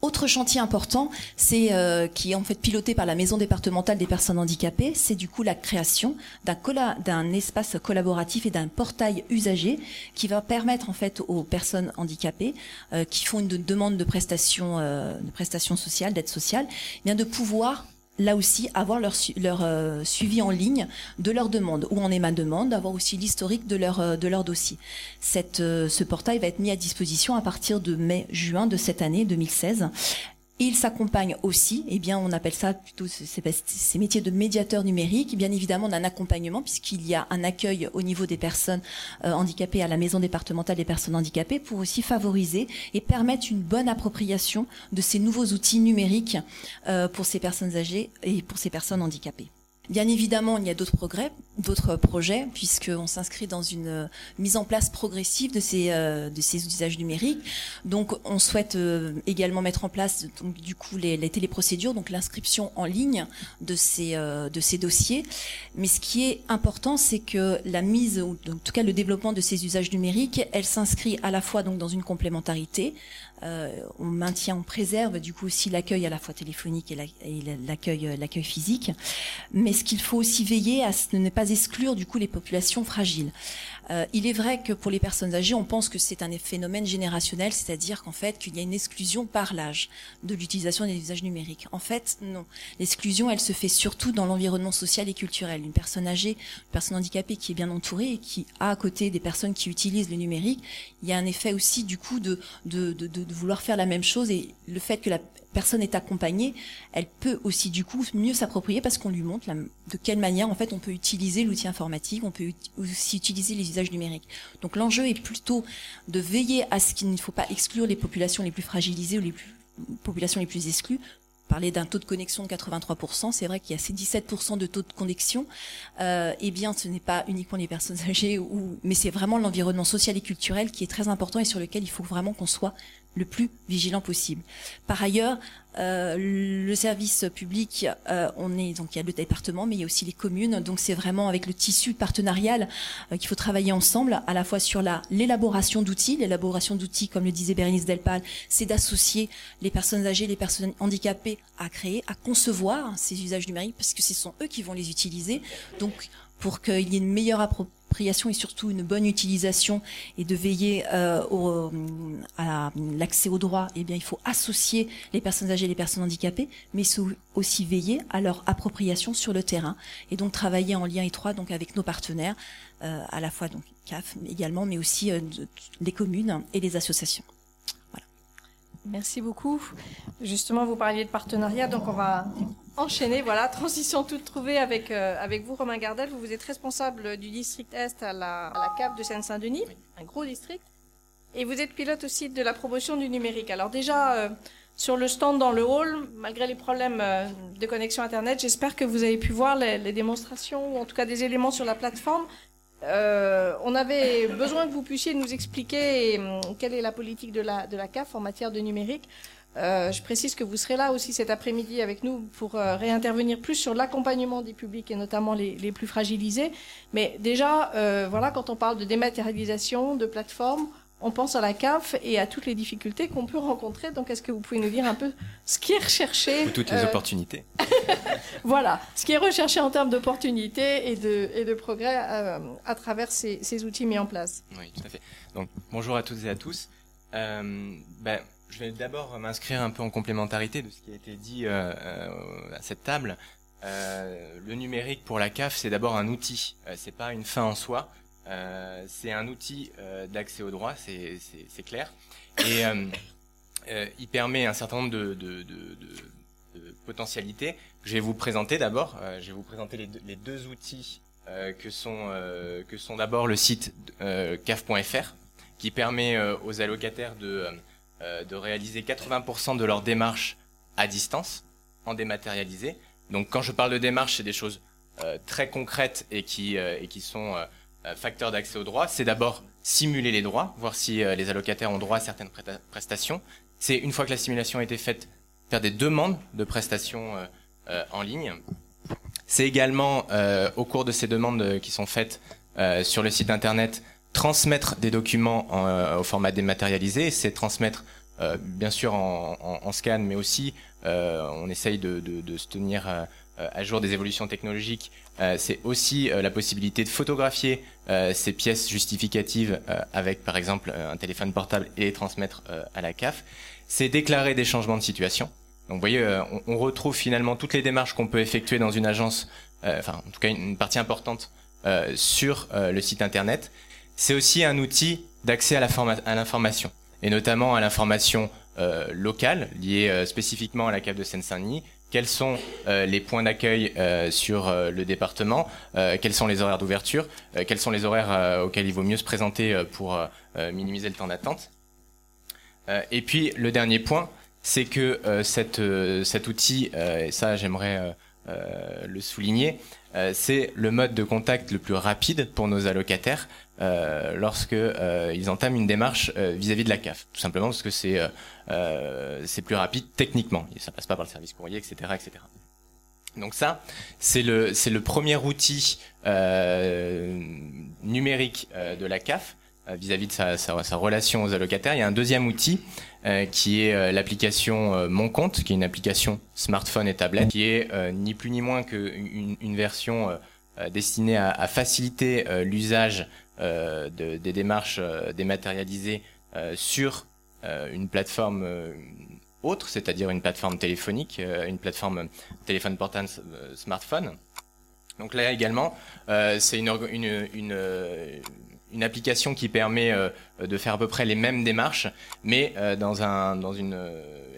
Autre chantier important, c'est euh, qui est en fait piloté par la Maison départementale des personnes handicapées, c'est du coup la création d'un colla- d'un espace collaboratif et d'un portail usager qui va permettre en fait aux personnes handicapées euh, qui font une de- demande de prestations, euh, de prestations sociales, d'aide sociale, eh bien de pouvoir là aussi avoir leur, su- leur euh, suivi en ligne de leur demande, où en est ma demande, avoir aussi l'historique de leur euh, de leur dossier. Cette euh, ce portail va être mis à disposition à partir de mai-juin de cette année deux mille seize. Il s'accompagne aussi, eh bien on appelle ça plutôt ces, ces métiers de médiateur numérique, bien évidemment d'un accompagnement puisqu'il y a un accueil au niveau des personnes euh, handicapées à la Maison départementale des personnes handicapées pour aussi favoriser et permettre une bonne appropriation de ces nouveaux outils numériques euh, pour ces personnes âgées et pour ces personnes handicapées. Bien évidemment, il y a d'autres progrès, d'autres projets, puisqu'on s'inscrit dans une mise en place progressive de ces, euh, de ces usages numériques. Donc, on souhaite euh, également mettre en place, donc, du coup, les, les téléprocédures, donc l'inscription en ligne de ces, euh, de ces dossiers. Mais ce qui est important, c'est que la mise, ou en tout cas le développement de ces usages numériques, elle s'inscrit à la fois donc dans une complémentarité. Euh, on maintient, on préserve du coup aussi l'accueil à la fois téléphonique et, la, et l'accueil, l'accueil physique. Mais ce qu'il faut aussi veiller à ne pas exclure du coup les populations fragiles. Euh, il est vrai que pour les personnes âgées, on pense que c'est un phénomène générationnel, c'est-à-dire qu'en fait qu'il y a une exclusion par l'âge de l'utilisation des usages numériques. En fait, non. L'exclusion, elle se fait surtout dans l'environnement social et culturel. Une personne âgée, une personne handicapée qui est bien entourée et qui a à côté des personnes qui utilisent le numérique, il y a un effet aussi du coup de de de, de de vouloir faire la même chose, et le fait que la personne est accompagnée, elle peut aussi du coup mieux s'approprier parce qu'on lui montre la, de quelle manière en fait on peut utiliser l'outil informatique, on peut ut- aussi utiliser les usages numériques. Donc l'enjeu est plutôt de veiller à ce qu'il ne faut pas exclure les populations les plus fragilisées ou les plus, populations les plus exclues. Parler d'un taux de connexion de quatre-vingt-trois pour cent, c'est vrai qu'il y a ces dix-sept pour cent de taux de connexion. Euh, eh bien, ce n'est pas uniquement les personnes âgées, ou, mais c'est vraiment l'environnement social et culturel qui est très important et sur lequel il faut vraiment qu'on soit le plus vigilant possible. Par ailleurs, euh, le service public, euh, on est donc il y a le département, mais il y a aussi les communes. Donc c'est vraiment avec le tissu partenarial euh, qu'il faut travailler ensemble, à la fois sur la l'élaboration d'outils, l'élaboration d'outils, comme le disait Bérénice Delpal, c'est d'associer les personnes âgées, les personnes handicapées à créer, à concevoir ces usages numériques, parce que ce sont eux qui vont les utiliser. Donc pour qu'il y ait une meilleure appropriation et surtout une bonne utilisation et de veiller euh, au, à la, l'accès aux droits, eh bien, il faut associer les personnes âgées et les personnes handicapées, mais aussi veiller à leur appropriation sur le terrain et donc travailler en lien étroit donc avec nos partenaires, euh, à la fois donc C A F également, mais aussi euh, les communes et les associations. Voilà. Merci beaucoup. Justement, vous parliez de partenariat, donc on va... enchaîner, voilà, transition toute trouvée avec, euh, avec vous, Romain Gardel. Vous, vous êtes responsable du district Est à la, à la C A F de Seine-Saint-Denis, un gros district. Et vous êtes pilote aussi de la promotion du numérique. Alors déjà, euh, sur le stand dans le hall, malgré les problèmes euh, de connexion Internet, j'espère que vous avez pu voir les, les démonstrations, ou en tout cas des éléments sur la plateforme. Euh, on avait besoin que vous puissiez nous expliquer et, euh, quelle est la politique de la, de la C A F en matière de numérique. Euh, je précise que vous serez là aussi cet après-midi avec nous pour euh, réintervenir plus sur l'accompagnement des publics et notamment les, les plus fragilisés. Mais déjà, euh, voilà, quand on parle de dématérialisation, de plateforme, on pense à la C A F et à toutes les difficultés qu'on peut rencontrer. Donc, est-ce que vous pouvez nous dire un peu ce qui est recherché ? Ou toutes les euh... opportunités. Voilà, ce qui est recherché en termes d'opportunités et de, et de progrès à, à travers ces, ces outils mis en place. Oui, tout à fait. Donc, bonjour à toutes et à tous. Euh, ben... Je vais d'abord m'inscrire un peu en complémentarité de ce qui a été dit euh, à cette table. Euh, le numérique pour la C A F, c'est d'abord un outil, euh, c'est pas une fin en soi, euh, c'est un outil euh, d'accès aux droits, c'est, c'est, c'est clair, et euh, euh, il permet un certain nombre de, de, de, de, de potentialités. Je vais vous présenter d'abord, euh, je vais vous présenter les deux, les deux outils euh, que sont euh, que sont d'abord le site euh, C A F point F R, qui permet euh, aux allocataires de euh, de réaliser quatre-vingts pour cent de leurs démarches à distance, en dématérialisé. Donc quand je parle de démarche, c'est des choses euh, très concrètes et qui euh, et qui sont euh, facteurs d'accès aux droits. C'est d'abord simuler les droits, voir si euh, les allocataires ont droit à certaines pré- prestations. C'est, une fois que la simulation a été faite, faire des demandes de prestations euh, euh, en ligne. C'est également, euh, au cours de ces demandes qui sont faites euh, sur le site internet, transmettre des documents en, euh, au format dématérialisé. C'est transmettre, euh, bien sûr, en, en, en scan, mais aussi... Euh, on essaye de, de, de se tenir euh, à jour des évolutions technologiques. Euh, c'est aussi euh, la possibilité de photographier euh, ces pièces justificatives euh, avec, par exemple, un téléphone portable et les transmettre euh, à la C A F. C'est déclarer des changements de situation. Donc, vous voyez, euh, on, on retrouve finalement toutes les démarches qu'on peut effectuer dans une agence, euh, enfin, en tout cas, une, une partie importante euh, sur euh, le site internet. C'est aussi un outil d'accès à, la forma- à l'information, et notamment à l'information Euh, locales, liées euh, spécifiquement à la C A F de Seine-Saint-Denis. Quels sont euh, les points d'accueil euh, sur euh, le département, euh, quels sont les horaires d'ouverture, euh, quels sont les horaires euh, auxquels il vaut mieux se présenter euh, pour euh, minimiser le temps d'attente. Euh, et puis le dernier point, c'est que euh, cette, euh, cet outil, euh, et ça j'aimerais euh, euh, le souligner, euh, c'est le mode de contact le plus rapide pour nos allocataires Euh, lorsque euh, ils entament une démarche euh, vis-à-vis de la C A F, tout simplement parce que c'est euh, euh, c'est plus rapide techniquement, ça passe pas par le service courrier, et cetera, et cetera. Donc ça, c'est le c'est le premier outil euh, numérique euh, de la C A F euh, vis-à-vis de sa, sa sa relation aux allocataires. Il y a un deuxième outil euh, qui est euh, l'application euh, Mon Compte, qui est une application smartphone et tablette, qui est euh, ni plus ni moins que une, une version euh, destinée à, à faciliter euh, l'usage Euh, de, des démarches euh, dématérialisées euh, sur euh, une plateforme euh, autre, c'est-à-dire une plateforme téléphonique, euh, une plateforme téléphone portable euh, smartphone. Donc là également, euh, c'est une, une, une, une application qui permet euh, de faire à peu près les mêmes démarches, mais euh, dans, un, dans une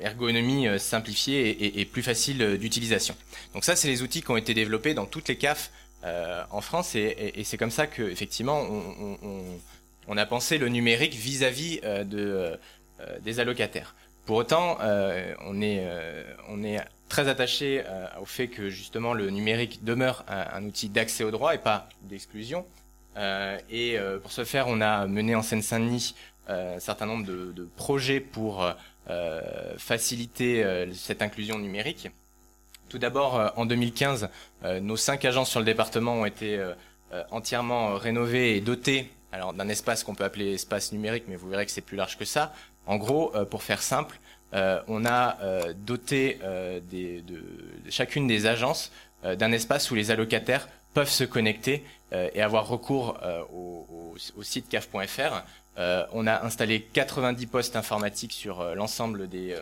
ergonomie euh, simplifiée et, et, et plus facile euh, d'utilisation. Donc ça, c'est les outils qui ont été développés dans toutes les C A F Euh, en France, et, et, et c'est comme ça que effectivement on, on, on a pensé le numérique vis-à-vis euh, de, euh, des allocataires. Pour autant, euh, on est, euh, on est très attaché euh, au fait que justement le numérique demeure un, un outil d'accès aux droits et pas d'exclusion. Euh, et euh, pour ce faire, on a mené en Seine-Saint-Denis euh, un certain nombre de, de projets pour euh, faciliter euh, cette inclusion numérique. Tout d'abord, en deux mille quinze, nos cinq agences sur le département ont été entièrement rénovées et dotées alors d'un espace qu'on peut appeler espace numérique, mais vous verrez que c'est plus large que ça. En gros, pour faire simple, on a doté des, de, de chacune des agences d'un espace où les allocataires peuvent se connecter et avoir recours au, au, au site C A F point F R. On a installé quatre-vingt-dix postes informatiques sur l'ensemble des,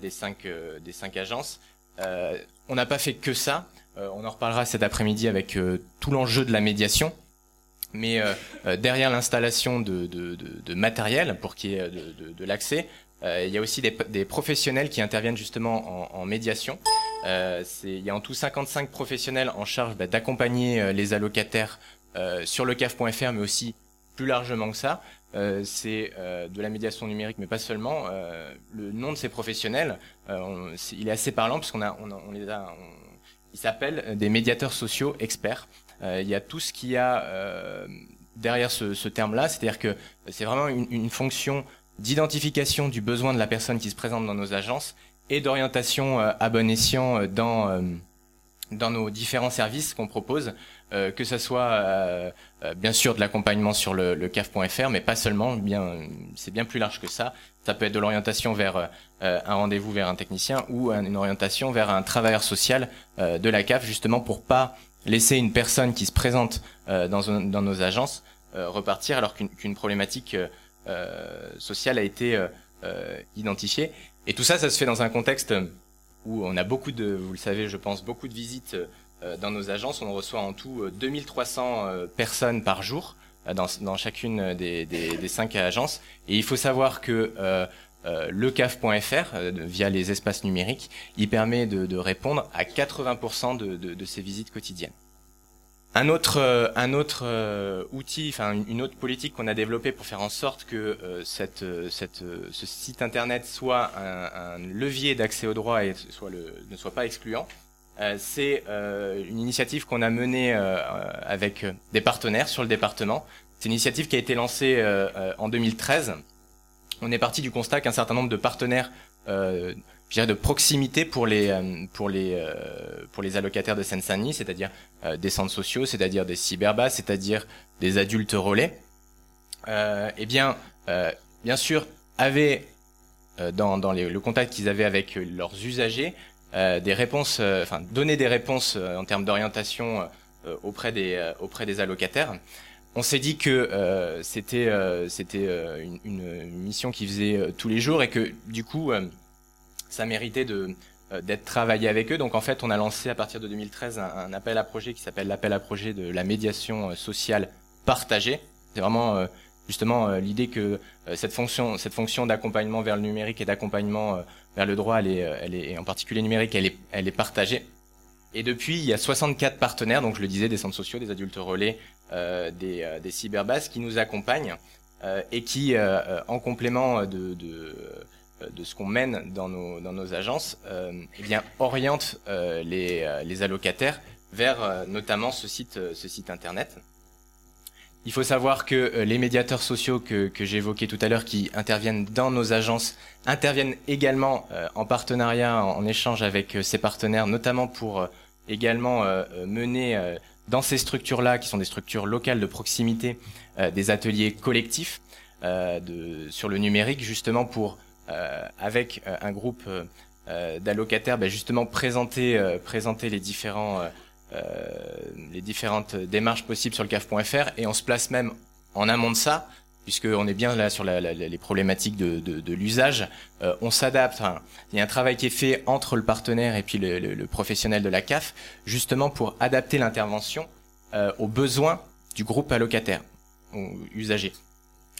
des, cinq, des cinq agences. Euh, on n'a pas fait que ça, euh, on en reparlera cet après-midi avec euh, tout l'enjeu de la médiation, mais euh, euh, derrière l'installation de, de, de, de matériel pour qu'il y ait de, de, de l'accès, euh, il y a aussi des, des professionnels qui interviennent justement en, en médiation. Euh, c'est, il y a en tout cinquante-cinq professionnels en charge bah, d'accompagner euh, les allocataires euh, sur le C A F point F R, mais aussi plus largement que ça. Euh, c'est euh, de la médiation numérique, mais pas seulement. Euh, le nom de ces professionnels, euh, on, c'est, il est assez parlant parce qu'on a, on, on les a, on, ils s'appellent des médiateurs sociaux experts. Euh, il y a tout ce qu'il y a euh, derrière ce, ce terme-là, c'est-à-dire que c'est vraiment une, une fonction d'identification du besoin de la personne qui se présente dans nos agences et d'orientation euh, à bon escient dans euh, dans nos différents services qu'on propose. Euh, que ça soit euh, euh, bien sûr de l'accompagnement sur le, le C A F point F R, mais pas seulement, bien, c'est bien plus large que ça. Ça peut être de l'orientation vers euh, un rendez-vous vers un technicien ou un, une orientation vers un travailleur social euh, de la C A F, justement pour pas laisser une personne qui se présente euh, dans, dans nos agences euh, repartir alors qu'une, qu'une problématique euh, euh, sociale a été euh, euh, identifiée. Et tout ça, ça se fait dans un contexte où on a beaucoup de, vous le savez, je pense, beaucoup de visites dans nos agences. On reçoit en tout deux mille trois cents personnes par jour dans, dans chacune des, des, des cinq agences. Et il faut savoir que euh, euh, le C A F point F R, euh, via les espaces numériques, il permet de, de répondre à quatre-vingts pour cent de, de, de ces visites quotidiennes. Un autre, euh, un autre euh, outil, enfin une autre politique qu'on a développée pour faire en sorte que euh, cette, cette, euh, ce site internet soit un, un levier d'accès au droit et soit le, ne soit pas excluant, euh, c'est euh, une initiative qu'on a menée euh, avec des partenaires sur le département. C'est une initiative qui a été lancée euh, en deux mille treize. On est parti du constat qu'un certain nombre de partenaires euh, je dirais de proximité pour les pour les pour les allocataires de Seine-Saint-Denis, c'est-à-dire des centres sociaux, c'est-à-dire des cyberbas, c'est-à-dire des adultes relais. Euh, eh bien, euh, bien sûr, avaient dans dans les, le contact qu'ils avaient avec leurs usagers euh, des réponses, euh, enfin donner des réponses en termes d'orientation euh, auprès des euh, auprès des allocataires. On s'est dit que euh, c'était euh, c'était euh, une, une mission qu'ils faisaient tous les jours et que du coup euh, ça méritait de euh, d'être travaillé avec eux. Donc en fait, on a lancé à partir de deux mille treize un, un appel à projet qui s'appelle l'appel à projet de la médiation euh, sociale partagée. C'est vraiment euh, justement euh, l'idée que euh, cette fonction cette fonction d'accompagnement vers le numérique et d'accompagnement euh, vers le droit, elle est elle est et en particulier numérique, elle est elle est partagée. Et depuis, il y a soixante-quatre partenaires, donc je le disais, des centres sociaux, des adultes relais, euh, des euh, des cyberbases qui nous accompagnent euh, et qui euh, en complément de de de ce qu'on mène dans nos, dans nos agences, euh, eh bien, oriente euh, les, les allocataires vers euh, notamment ce site, ce site internet. Il faut savoir que euh, les médiateurs sociaux que, que j'évoquais tout à l'heure, qui interviennent dans nos agences, interviennent également euh, en partenariat, en, en échange avec euh, ces partenaires, notamment pour euh, également euh, mener euh, dans ces structures-là, qui sont des structures locales de proximité, euh, des ateliers collectifs euh, de, sur le numérique, justement pour Euh, avec euh, un groupe euh, d'allocataires, bah, justement présenter, euh, présenter les, différents, euh, euh, les différentes démarches possibles sur le C A F point F R, et on se place même en amont de ça, puisqu'on est bien là sur la, la, les problématiques de, de, de l'usage. Euh, on s'adapte, il enfin, y a un travail qui est fait entre le partenaire et puis le, le, le professionnel de la C A F, justement pour adapter l'intervention euh, aux besoins du groupe allocataire, ou usager.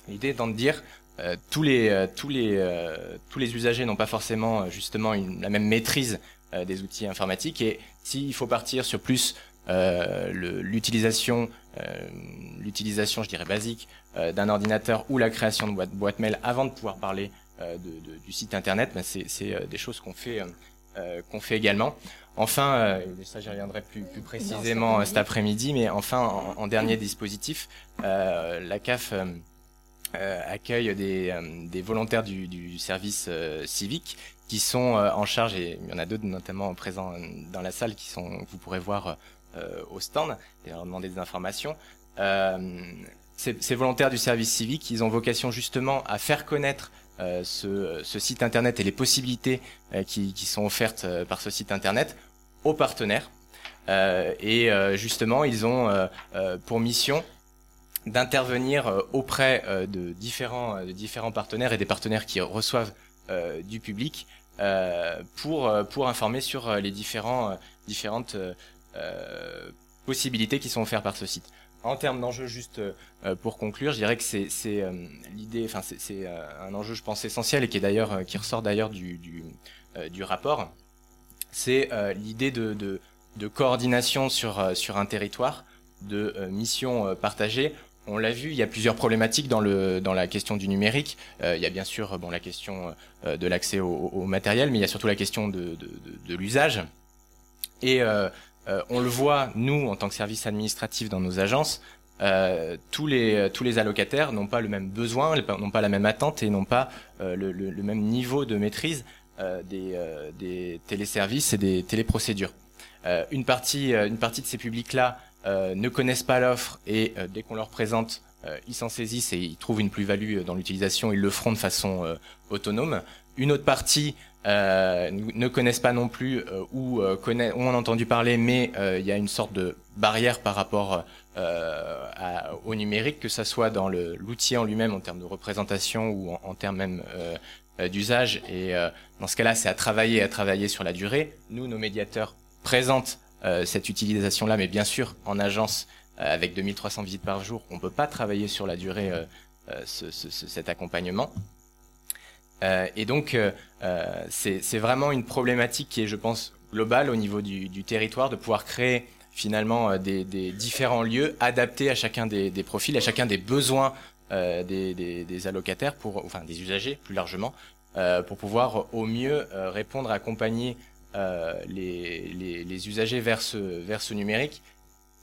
L'idée étant de dire... Euh, tous les euh, tous les euh, tous les usagers n'ont pas forcément euh, justement une, la même maîtrise euh, des outils informatiques, et s'il faut partir sur plus euh, le, l'utilisation euh, l'utilisation je dirais basique euh, d'un ordinateur ou la création de boîte, boîte mail avant de pouvoir parler euh, de, de, du site internet, ben c'est c'est euh, des choses qu'on fait euh, euh, qu'on fait également. Enfin, euh, ça j'y reviendrai plus, plus précisément non, cet après-midi, mais enfin en, en dernier dispositif, euh, la C A F euh, Euh, accueille des, euh, des volontaires du, du service euh, civique qui sont euh, en charge, et il y en a deux notamment présents dans la salle qui sont, vous pourrez voir euh, au stand, et leur demander des informations. Euh, ces, ces volontaires du service civique, ils ont vocation justement à faire connaître euh, ce, ce site internet et les possibilités euh, qui, qui sont offertes euh, par ce site internet aux partenaires. Euh, et euh, justement, ils ont euh, euh, pour mission d'intervenir auprès de différents, de différents partenaires et des partenaires qui reçoivent euh, du public euh, pour, pour informer sur les différents, différentes euh, possibilités qui sont offertes par ce site. En termes d'enjeux, juste euh, pour conclure, je dirais que c'est, c'est euh, l'idée, enfin c'est, c'est euh, un enjeu, je pense, essentiel et qui est d'ailleurs, qui ressort d'ailleurs du, du, euh, du rapport. C'est euh, l'idée de, de, de coordination sur, sur un territoire, de euh, mission euh, partagée. On l'a vu, il y a plusieurs problématiques dans le dans la question du numérique. Euh, il y a bien sûr bon la question euh, de l'accès au, au matériel, mais il y a surtout la question de de, de, de l'usage. Et euh, euh, on le voit nous en tant que service administratif dans nos agences, euh, tous les tous les allocataires n'ont pas le même besoin, n'ont pas la même attente et n'ont pas euh, le, le, le même niveau de maîtrise euh, des euh, des téléservices et des téléprocédures. Euh, une partie une partie de ces publics là Euh, ne connaissent pas l'offre, et euh, dès qu'on leur présente, euh, ils s'en saisissent et ils trouvent une plus-value dans l'utilisation, ils le feront de façon euh, autonome. Une autre partie euh, ne connaissent pas non plus euh, ou euh, connaissent, on en a entendu parler, mais il euh, y a une sorte de barrière par rapport euh, à, au numérique, que ça soit dans le, l'outil en lui-même en termes de représentation ou en, en termes même euh, euh, d'usage. Et euh, dans ce cas-là, c'est à travailler, à travailler sur la durée. Nous, nos médiateurs présentent euh, cette utilisation-là, mais bien sûr, en agence, euh, avec deux mille trois cents visites par jour, on ne peut pas travailler sur la durée euh, euh, ce, ce, cet accompagnement. Euh, et donc, euh, euh, c'est, c'est vraiment une problématique qui est, je pense, globale au niveau du, du territoire, de pouvoir créer finalement euh, des, des différents lieux adaptés à chacun des, des profils, à chacun des besoins euh, des, des, des allocataires, pour, enfin des usagers plus largement, euh, pour pouvoir au mieux euh, répondre, accompagner euh, les, les, les usagers vers ce, vers ce numérique.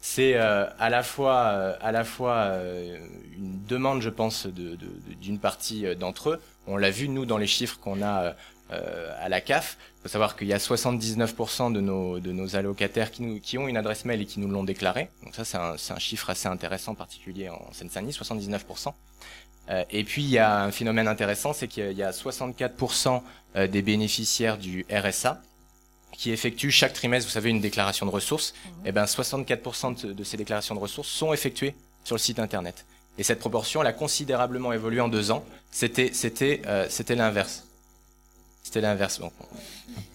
C'est euh, à la fois, euh, à la fois euh, une demande, je pense, de, de, de, d'une partie euh, d'entre eux. On l'a vu, nous, dans les chiffres qu'on a euh, à la C A F. Il faut savoir qu'il y a soixante-dix-neuf pour cent de nos, de nos allocataires qui, nous, qui ont une adresse mail et qui nous l'ont déclaré. Donc ça, c'est un, c'est un chiffre assez intéressant, en particulier en Seine-Saint-Denis, soixante-dix-neuf pour cent. Euh, et puis, il y a un phénomène intéressant, c'est qu'il y a soixante-quatre pour cent des bénéficiaires du R S A qui effectuent chaque trimestre, vous savez, une déclaration de ressources. Mmh. Et ben, soixante-quatre pour cent de, de ces déclarations de ressources sont effectuées sur le site internet. Et cette proportion, elle a considérablement évolué en deux ans. C'était, c'était, euh, c'était l'inverse. C'était l'inverse. Bon,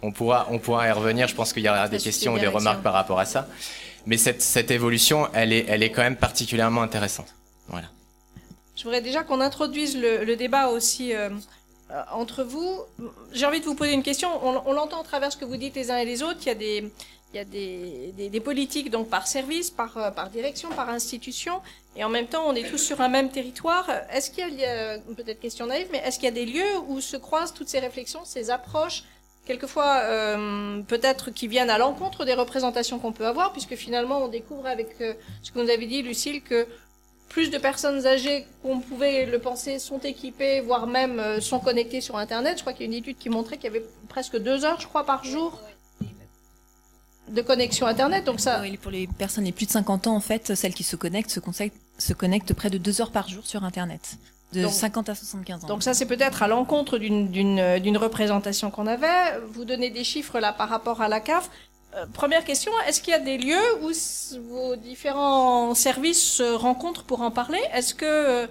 on pourra, on pourra y revenir. Je pense qu'il y aura des questions ou des remarques par rapport à ça. Mais cette, cette évolution, elle est, elle est quand même particulièrement intéressante. Voilà. Je voudrais déjà qu'on introduise le, le débat aussi. Euh... Entre vous, j'ai envie de vous poser une question. On, on l'entend à travers ce que vous dites les uns et les autres. Il y a des, il y a des, des, des politiques donc par service, par, par direction, par institution, et en même temps, on est tous sur un même territoire. Est-ce qu'il y a, peut-être question naïve, mais est-ce qu'il y a des lieux où se croisent toutes ces réflexions, ces approches, quelquefois euh, peut-être qui viennent à l'encontre des représentations qu'on peut avoir, puisque finalement, on découvre avec euh, ce que vous avez dit, Lucile, que plus de personnes âgées qu'on pouvait le penser sont équipées, voire même sont connectées sur Internet. Je crois qu'il y a une étude qui montrait qu'il y avait presque deux heures, je crois, par jour de connexion Internet. Donc ça... Oui, pour les personnes les plus de cinquante ans, en fait, celles qui se connectent se, connectent, se connectent près de deux heures par jour sur Internet, de donc, cinquante à soixante-quinze ans. Donc ça, c'est peut-être à l'encontre d'une, d'une, d'une représentation qu'on avait. Vous donnez des chiffres là par rapport à la C A F. Première question, est-ce qu'il y a des lieux où vos différents services se rencontrent pour en parler ? Est-ce que,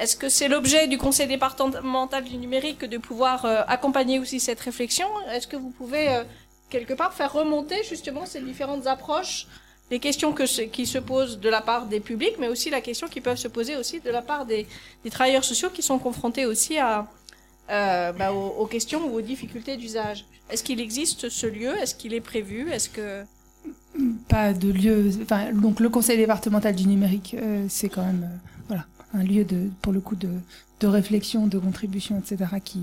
est-ce que c'est l'objet du Conseil départemental du numérique de pouvoir accompagner aussi cette réflexion ? Est-ce que vous pouvez, quelque part, faire remonter justement ces différentes approches, les questions que, qui se posent de la part des publics, mais aussi la question qui peut se poser aussi de la part des, des travailleurs sociaux qui sont confrontés aussi à... Euh, bah, aux, aux questions ou aux difficultés d'usage. Est-ce qu'il existe ce lieu ? Est-ce qu'il est prévu ? Est-ce que... Pas de lieu... Enfin, donc le Conseil départemental du numérique, euh, c'est quand même euh, voilà, un lieu, de, pour le coup, de, de réflexion, de contribution, et cetera, qui,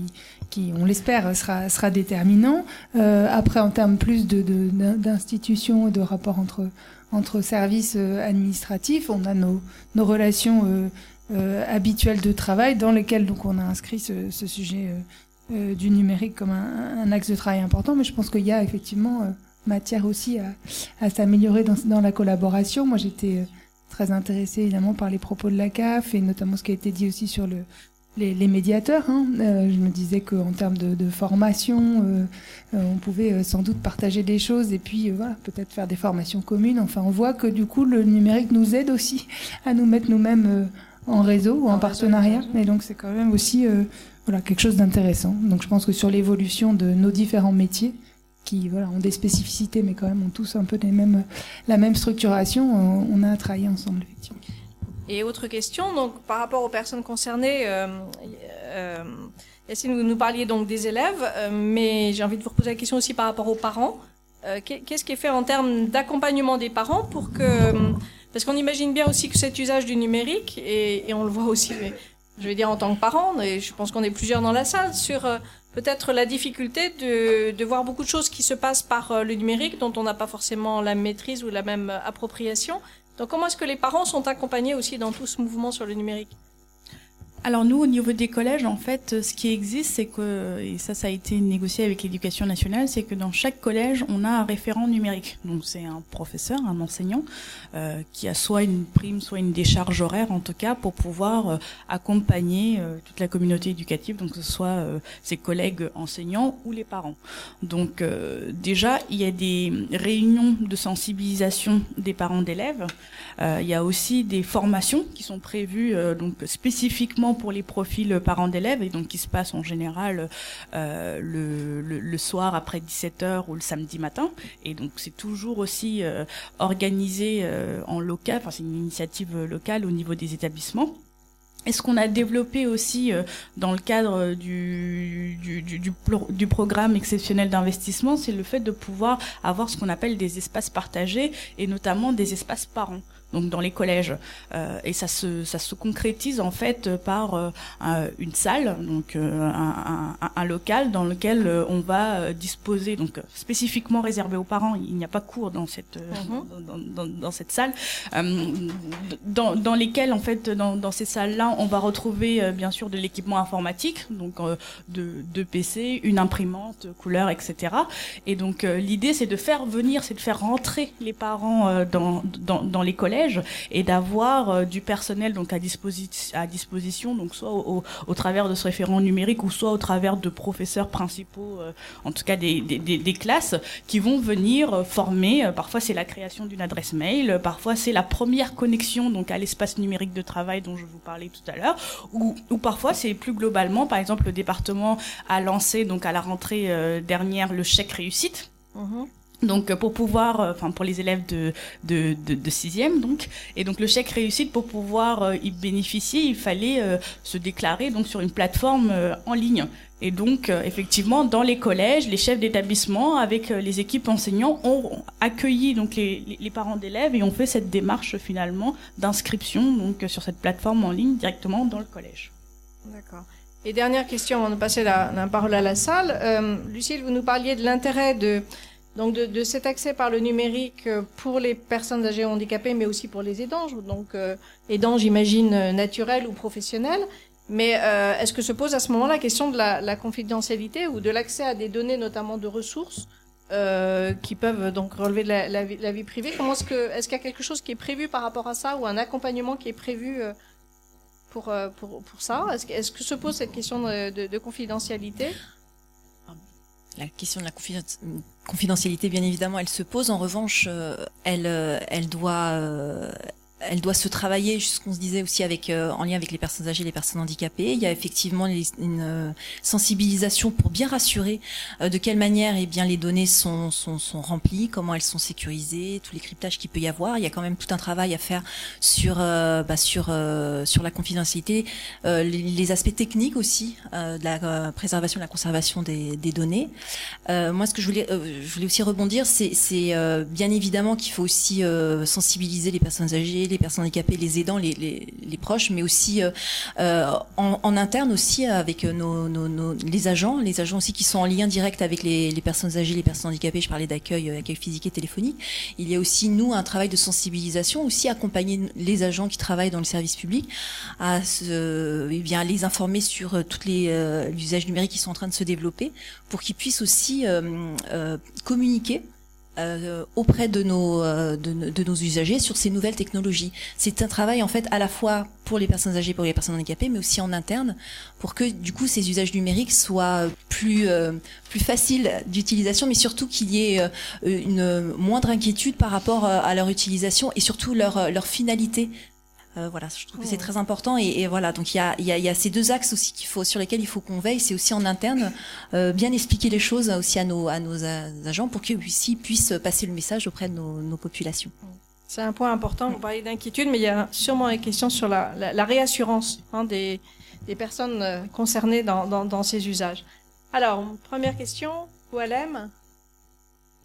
qui on l'espère, sera, sera déterminant. Euh, après, en termes plus de, de, d'institutions, de rapports entre, entre services euh, administratifs, on a nos, nos relations... Euh, Euh, habituel de travail dans lesquels donc on a inscrit ce, ce sujet euh, euh, du numérique comme un, un axe de travail important, mais je pense qu'il y a effectivement euh, matière aussi à, à s'améliorer dans, dans la collaboration. Moi, j'étais euh, très intéressée évidemment par les propos de la C A F et notamment ce qui a été dit aussi sur le les, les médiateurs. Hein. Euh, je me disais qu'en termes de, de formation, euh, euh, on pouvait euh, sans doute partager des choses et puis euh, voilà, peut-être faire des formations communes. Enfin, on voit que du coup, le numérique nous aide aussi à nous mettre nous-mêmes euh, en réseau ou en, en partenariat, et donc c'est quand même aussi euh, voilà, quelque chose d'intéressant. Donc je pense que sur l'évolution de nos différents métiers, qui voilà, ont des spécificités, mais quand même ont tous un peu les mêmes, la même structuration, on a à travailler ensemble, effectivement. Et autre question, donc par rapport aux personnes concernées, euh, euh, Yacine, vous nous parliez donc des élèves, euh, mais j'ai envie de vous reposer la question aussi par rapport aux parents. Euh, qu'est-ce qui est fait en termes d'accompagnement des parents pour que... Euh, Parce qu'on imagine bien aussi que cet usage du numérique, et, et on le voit aussi, mais je vais dire en tant que parent, et je pense qu'on est plusieurs dans la salle, sur euh, peut-être la difficulté de, de voir beaucoup de choses qui se passent par euh, le numérique, dont on n'a pas forcément la maîtrise ou la même appropriation. Donc comment est-ce que les parents sont accompagnés aussi dans tout ce mouvement sur le numérique ? Alors nous, au niveau des collèges, en fait, ce qui existe, c'est que, et ça, ça a été négocié avec l'Éducation nationale, c'est que dans chaque collège, on a un référent numérique. Donc c'est un professeur, un enseignant, euh, qui a soit une prime, soit une décharge horaire, en tout cas, pour pouvoir euh, accompagner euh, toute la communauté éducative, donc que ce soit euh, ses collègues enseignants ou les parents. Donc euh, déjà, il y a des réunions de sensibilisation des parents d'élèves. Euh, il y a aussi des formations qui sont prévues euh, donc spécifiquement pour les profils parents d'élèves, et donc qui se passe en général euh, le, le, le soir après dix-sept heures ou le samedi matin. Et donc c'est toujours aussi euh, organisé euh, en local, enfin c'est une initiative locale au niveau des établissements. Et ce qu'on a développé aussi euh, dans le cadre du, du, du, du, du programme exceptionnel d'investissement, c'est le fait de pouvoir avoir ce qu'on appelle des espaces partagés, et notamment des espaces parents, donc dans les collèges. Euh, et ça se, ça se concrétise en fait par euh, une salle, donc euh, un, un, un local dans lequel euh, on va disposer, donc spécifiquement réservé aux parents, il n'y a pas cours dans cette, euh, dans, dans, dans, dans cette salle, euh, dans, dans lesquels en fait, dans, dans ces salles-là, on va retrouver euh, bien sûr de l'équipement informatique, donc euh, de, de P C, une imprimante, couleur, et cetera. Et donc euh, l'idée, c'est de faire venir, c'est de faire rentrer les parents euh, dans, dans, dans les collèges, et d'avoir euh, du personnel donc à, disposi- à disposition, donc soit au, au, au travers de ce référent numérique, ou soit au travers de professeurs principaux, euh, en tout cas des, des, des, des classes, qui vont venir euh, former. Euh, parfois, c'est la création d'une adresse mail, euh, parfois c'est la première connexion donc à l'espace numérique de travail dont je vous parlais tout à l'heure, ou, ou parfois c'est plus globalement. Par exemple, le département a lancé donc à la rentrée euh, dernière le chèque réussite. Mmh. Donc pour pouvoir, enfin euh, pour les élèves de de de, de sixième donc, et donc le chèque réussite, pour pouvoir euh, y bénéficier, il fallait euh, se déclarer donc sur une plateforme euh, en ligne. Et donc euh, effectivement, dans les collèges, les chefs d'établissement avec euh, les équipes enseignants ont accueilli donc les les parents d'élèves et ont fait cette démarche finalement d'inscription donc euh, sur cette plateforme en ligne directement dans le collège. D'accord. Et dernière question avant de passer la, la parole à la salle. Euh, Lucile, vous nous parliez de l'intérêt de Donc de, de cet accès par le numérique pour les personnes âgées ou handicapées, mais aussi pour les aidants, donc euh, aidants, j'imagine, naturels ou professionnels. Mais euh, est-ce que se pose à ce moment la question de la, la confidentialité ou de l'accès à des données, notamment de ressources, euh, qui peuvent donc relever de la, la, la vie privée? Comment est-ce que est-ce qu'il y a quelque chose qui est prévu par rapport à ça, ou un accompagnement qui est prévu euh, pour pour pour ça? Est-ce que, est-ce que se pose cette question de, de, de confidentialité? La question de la confidentialité, bien évidemment, elle se pose. En revanche, elle, elle doit, elle doit se travailler. Ce qu'on se disait aussi avec, en lien avec les personnes âgées, les personnes handicapées, il y a effectivement une sensibilisation pour bien rassurer de quelle manière, eh bien, les données sont, sont, sont remplies, comment elles sont sécurisées, tous les cryptages qu'il peut y avoir. Il y a quand même tout un travail à faire sur, bah, sur, sur la confidentialité, les aspects techniques aussi de la préservation, de la conservation des, des données. Moi, ce que je voulais, je voulais aussi rebondir, c'est, c'est bien évidemment qu'il faut aussi sensibiliser les personnes âgées, les personnes handicapées, les aidants, les, les, les proches, mais aussi euh, euh, en, en interne aussi avec nos, nos, nos, les agents, les agents aussi qui sont en lien direct avec les, les personnes âgées, les personnes handicapées. Je parlais d'accueil, accueil physique et téléphonique. Il y a aussi, nous, un travail de sensibilisation, aussi accompagner les agents qui travaillent dans le service public, à se, eh bien, les informer sur toutes les euh, usages numériques qui sont en train de se développer, pour qu'ils puissent aussi euh, euh, communiquer Euh, auprès de nos euh, de, de nos usagers sur ces nouvelles technologies. C'est un travail en fait à la fois pour les personnes âgées, pour les personnes handicapées, mais aussi en interne, pour que du coup ces usages numériques soient plus euh, plus faciles d'utilisation, mais surtout qu'il y ait euh, une euh, moindre inquiétude par rapport euh, à leur utilisation, et surtout leur leur finalité. Euh, voilà, je trouve que c'est très important, et, et voilà, donc il y a, y, a, y a ces deux axes aussi qu'il faut, sur lesquels il faut qu'on veille. C'est aussi en interne, euh, bien expliquer les choses aussi à nos, à nos agents, pour qu'ils aussi puissent passer le message auprès de nos, nos populations. C'est un point important. Vous parlez d'inquiétude, mais il y a sûrement des questions sur la, la, la réassurance hein, des, des personnes concernées dans, dans, dans ces usages. Alors, première question, Oualem.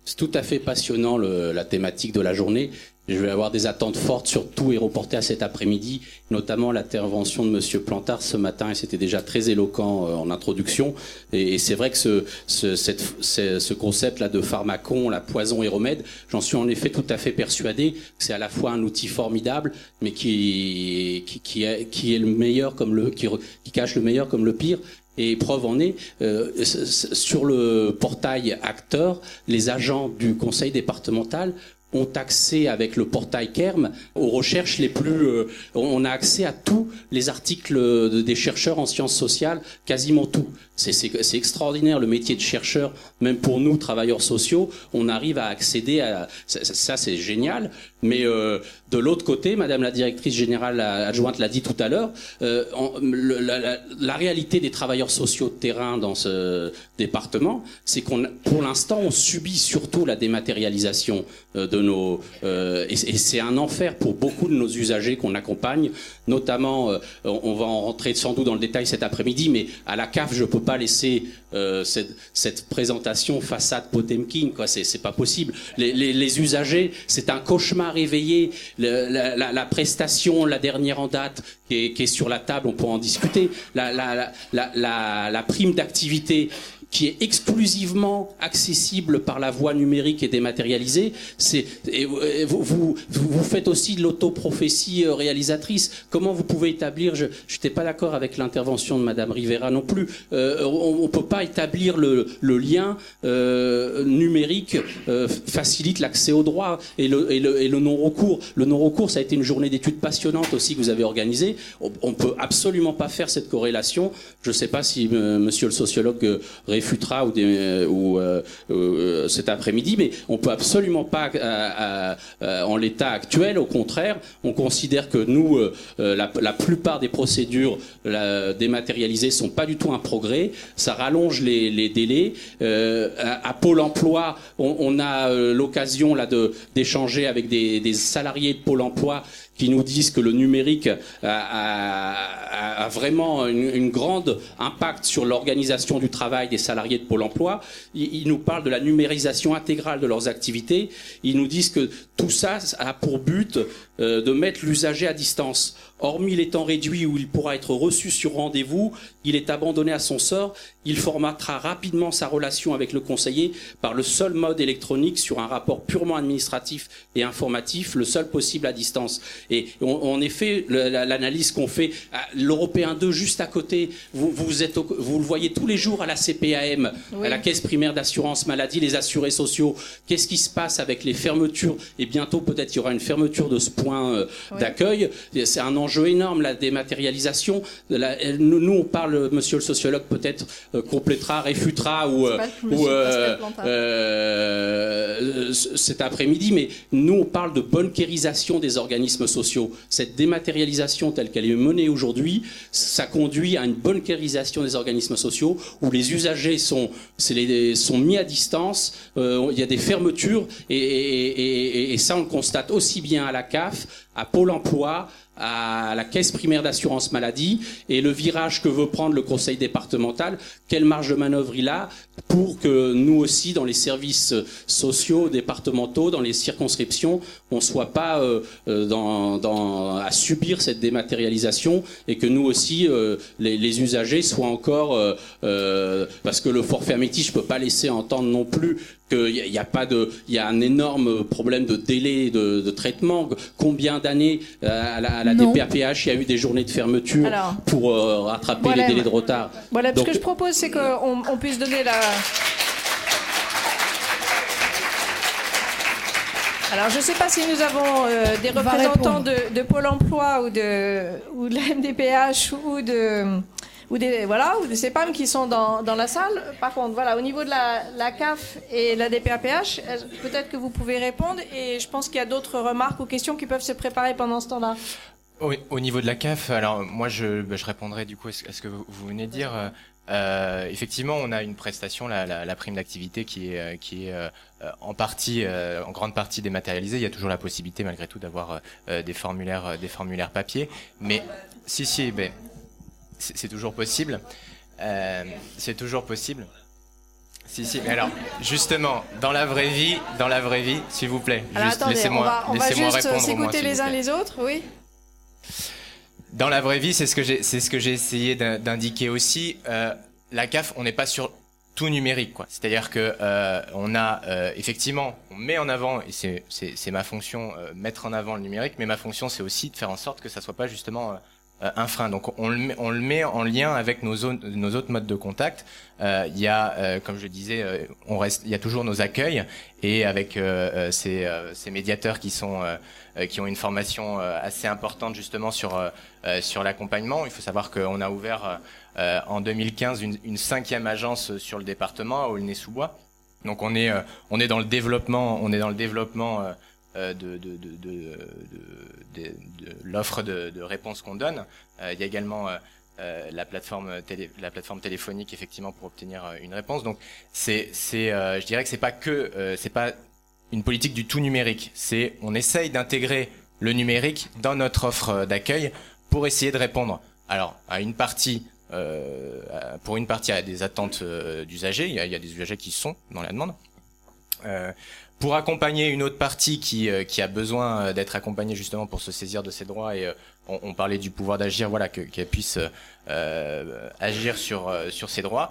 C'est tout à fait passionnant le, la thématique de la journée. Je vais avoir des attentes fortes sur tout et reportées à cet après-midi, notamment l'intervention de Monsieur Plantard ce matin, et c'était déjà très éloquent en introduction. Et c'est vrai que ce, ce, cette, ce, ce concept-là de pharmacon, la poison et remède, j'en suis en effet tout à fait persuadé que c'est à la fois un outil formidable, mais qui, qui, qui, est, qui est le meilleur comme le, qui, qui cache le meilleur comme le pire. Et preuve en est, euh, sur le portail acteur, les agents du conseil départemental ont accès avec le portail C A R M aux recherches les plus... Euh, on a accès à tous les articles de, des chercheurs en sciences sociales, quasiment tout. C'est, c'est, c'est extraordinaire, le métier de chercheur, même pour nous, travailleurs sociaux, on arrive à accéder à... Ça, ça c'est génial, mais euh, de l'autre côté, Madame la Directrice Générale Adjointe l'a dit tout à l'heure, euh, en, le, la, la, la réalité des travailleurs sociaux de terrain dans ce département, c'est qu'on, pour l'instant, on subit surtout la dématérialisation euh, de nos... Euh, et, et c'est un enfer pour beaucoup de nos usagers qu'on accompagne, notamment, euh, on, on va en rentrer sans doute dans le détail cet après-midi, mais à la C A F, je peux pas laisser euh, cette, cette présentation façade Potemkin, quoi, c'est, c'est pas possible. Les, les, les usagers, c'est un cauchemar éveillé. Le, la, la, la prestation, la dernière en date, qui est, qui est sur la table, on peut en discuter. La, la, la, la, la, la prime d'activité qui est exclusivement accessible par la voie numérique et dématérialisée. C'est, et vous, vous, vous faites aussi de l'autoprophétie réalisatrice. Comment vous pouvez établir, je n'étais pas d'accord avec l'intervention de Madame Rivera non plus, euh, on ne peut pas établir le, le lien euh, numérique euh, facilite l'accès au droit et le, et le, et le non-recours. Le non-recours, ça a été une journée d'études passionnante aussi que vous avez organisée. On ne peut absolument pas faire cette corrélation. Je ne sais pas si euh, monsieur le sociologue euh, Futera ou, des, ou euh, euh, cet après-midi, mais on peut absolument pas euh, euh, en l'état actuel. Au contraire, on considère que nous, euh, la, la plupart des procédures la, dématérialisées sont pas du tout un progrès. Ça rallonge les, les délais. Euh, à, à Pôle emploi, on, on a euh, l'occasion là de d'échanger avec des, des salariés de Pôle emploi qui nous disent que le numérique a, a, a vraiment une, une grande impact sur l'organisation du travail des salariés de Pôle emploi. Ils, ils nous parlent de la numérisation intégrale de leurs activités. Ils nous disent que tout ça a pour but euh, de mettre l'usager à distance. Hormis les temps réduits où il pourra être reçu sur rendez-vous, il est abandonné à son sort. Il formatera rapidement sa relation avec le conseiller par le seul mode électronique sur un rapport purement administratif et informatif, le seul possible à distance. Et en effet, l'analyse qu'on fait, l'Européen deux juste à côté, vous, vous, êtes, vous le voyez tous les jours à la C P A M, oui, à la Caisse primaire d'assurance maladie, les assurés sociaux. Qu'est-ce qui se passe avec les fermetures? Et bientôt, peut-être, il y aura une fermeture de ce point d'accueil. Oui. C'est un enjeu énorme, la dématérialisation. Nous, on parle, monsieur le sociologue, peut-être complétera, réfutera ou, ou euh, euh, cet après-midi, mais nous, on parle de bunkérisation des organismes sociaux. Cette dématérialisation telle qu'elle est menée aujourd'hui, ça conduit à une bunkérisation des organismes sociaux où les usagers sont, c'est les, sont mis à distance, euh, il y a des fermetures et, et, et, et ça, on le constate aussi bien à la C A F, à Pôle emploi, à la Caisse primaire d'assurance maladie, et le virage que veut prendre le Conseil départemental, quelle marge de manœuvre il a pour que nous aussi, dans les services sociaux, départementaux, dans les circonscriptions, on ne soit pas euh, dans, dans, à subir cette dématérialisation et que nous aussi, euh, les, les usagers soient encore... Euh, euh, parce que le forfait Améthyste, je ne peux pas laisser entendre non plus qu'il y a pas de, il y a un énorme problème de délai de, de traitement. Combien d'années à la, à la D P A P H il y a eu des journées de fermeture? Alors, pour euh, rattraper voilà, les délais de retard. Voilà, donc, ce que je propose, c'est qu'on on puisse donner la. Alors, je ne sais pas si nous avons euh, des représentants de, de Pôle Emploi ou de ou de la M D P H ou de. Ou des, voilà, ou des C P A M qui sont dans, dans la salle. Par contre, voilà, au niveau de la, la C A F et la D P A P H, peut-être que vous pouvez répondre. Et je pense qu'il y a d'autres remarques ou questions qui peuvent se préparer pendant ce temps-là. Oui, au niveau de la C A F, alors moi, je, je répondrai du coup à ce que vous venez de dire. Euh, effectivement, on a une prestation, la, la, la prime d'activité, qui est, qui est en partie, en grande partie dématérialisée. Il y a toujours la possibilité, malgré tout, d'avoir des formulaires, des formulaires papier. Mais si, si, ben. C'est toujours possible. Euh, c'est toujours possible. Si, si. Mais alors, justement, dans la vraie vie, dans la vraie vie, s'il vous plaît, alors, juste attendez, laissez-moi, on va, on laissez-moi va juste répondre. S'écouter au moins, les uns les autres, oui. Dans la vraie vie, c'est ce que j'ai, c'est ce que j'ai essayé d'indiquer aussi. Euh, la C A F, on n'est pas sur tout numérique, quoi. C'est-à-dire que euh, on a euh, effectivement, on met en avant, et c'est, c'est, c'est ma fonction, euh, mettre en avant le numérique. Mais ma fonction, c'est aussi de faire en sorte que ça soit pas justement euh, euh, un frein. Donc on le, met, on le met en lien avec nos, zones, nos autres modes de contact. Il euh, y a, euh, comme je disais, euh, on reste, il y a toujours nos accueils et avec euh, ces, euh, ces médiateurs qui sont euh, qui ont une formation euh, assez importante justement sur euh, sur l'accompagnement. Il faut savoir qu'on a ouvert euh, en deux mille quinze une, une cinquième agence sur le département à Aulnay-sous-Bois. Donc on est euh, on est dans le développement, on est dans le développement. Euh, De, de, de, de, de, de, de l'offre de, de réponse qu'on donne. Euh, il y a également euh, euh, la plateforme télé, la plateforme téléphonique effectivement pour obtenir euh, une réponse. Donc c'est c'est euh, je dirais que c'est pas que euh, c'est pas une politique du tout numérique. C'est on essaye d'intégrer le numérique dans notre offre d'accueil pour essayer de répondre. Alors à une partie euh, pour une partie à des attentes euh, d'usagers. Il y a, il y a des usagers qui sont dans la demande. Euh, Pour accompagner une autre partie qui qui a besoin d'être accompagnée justement pour se saisir de ses droits et on, on parlait du pouvoir d'agir, voilà, que qu'elle puisse euh, agir sur sur ses droits.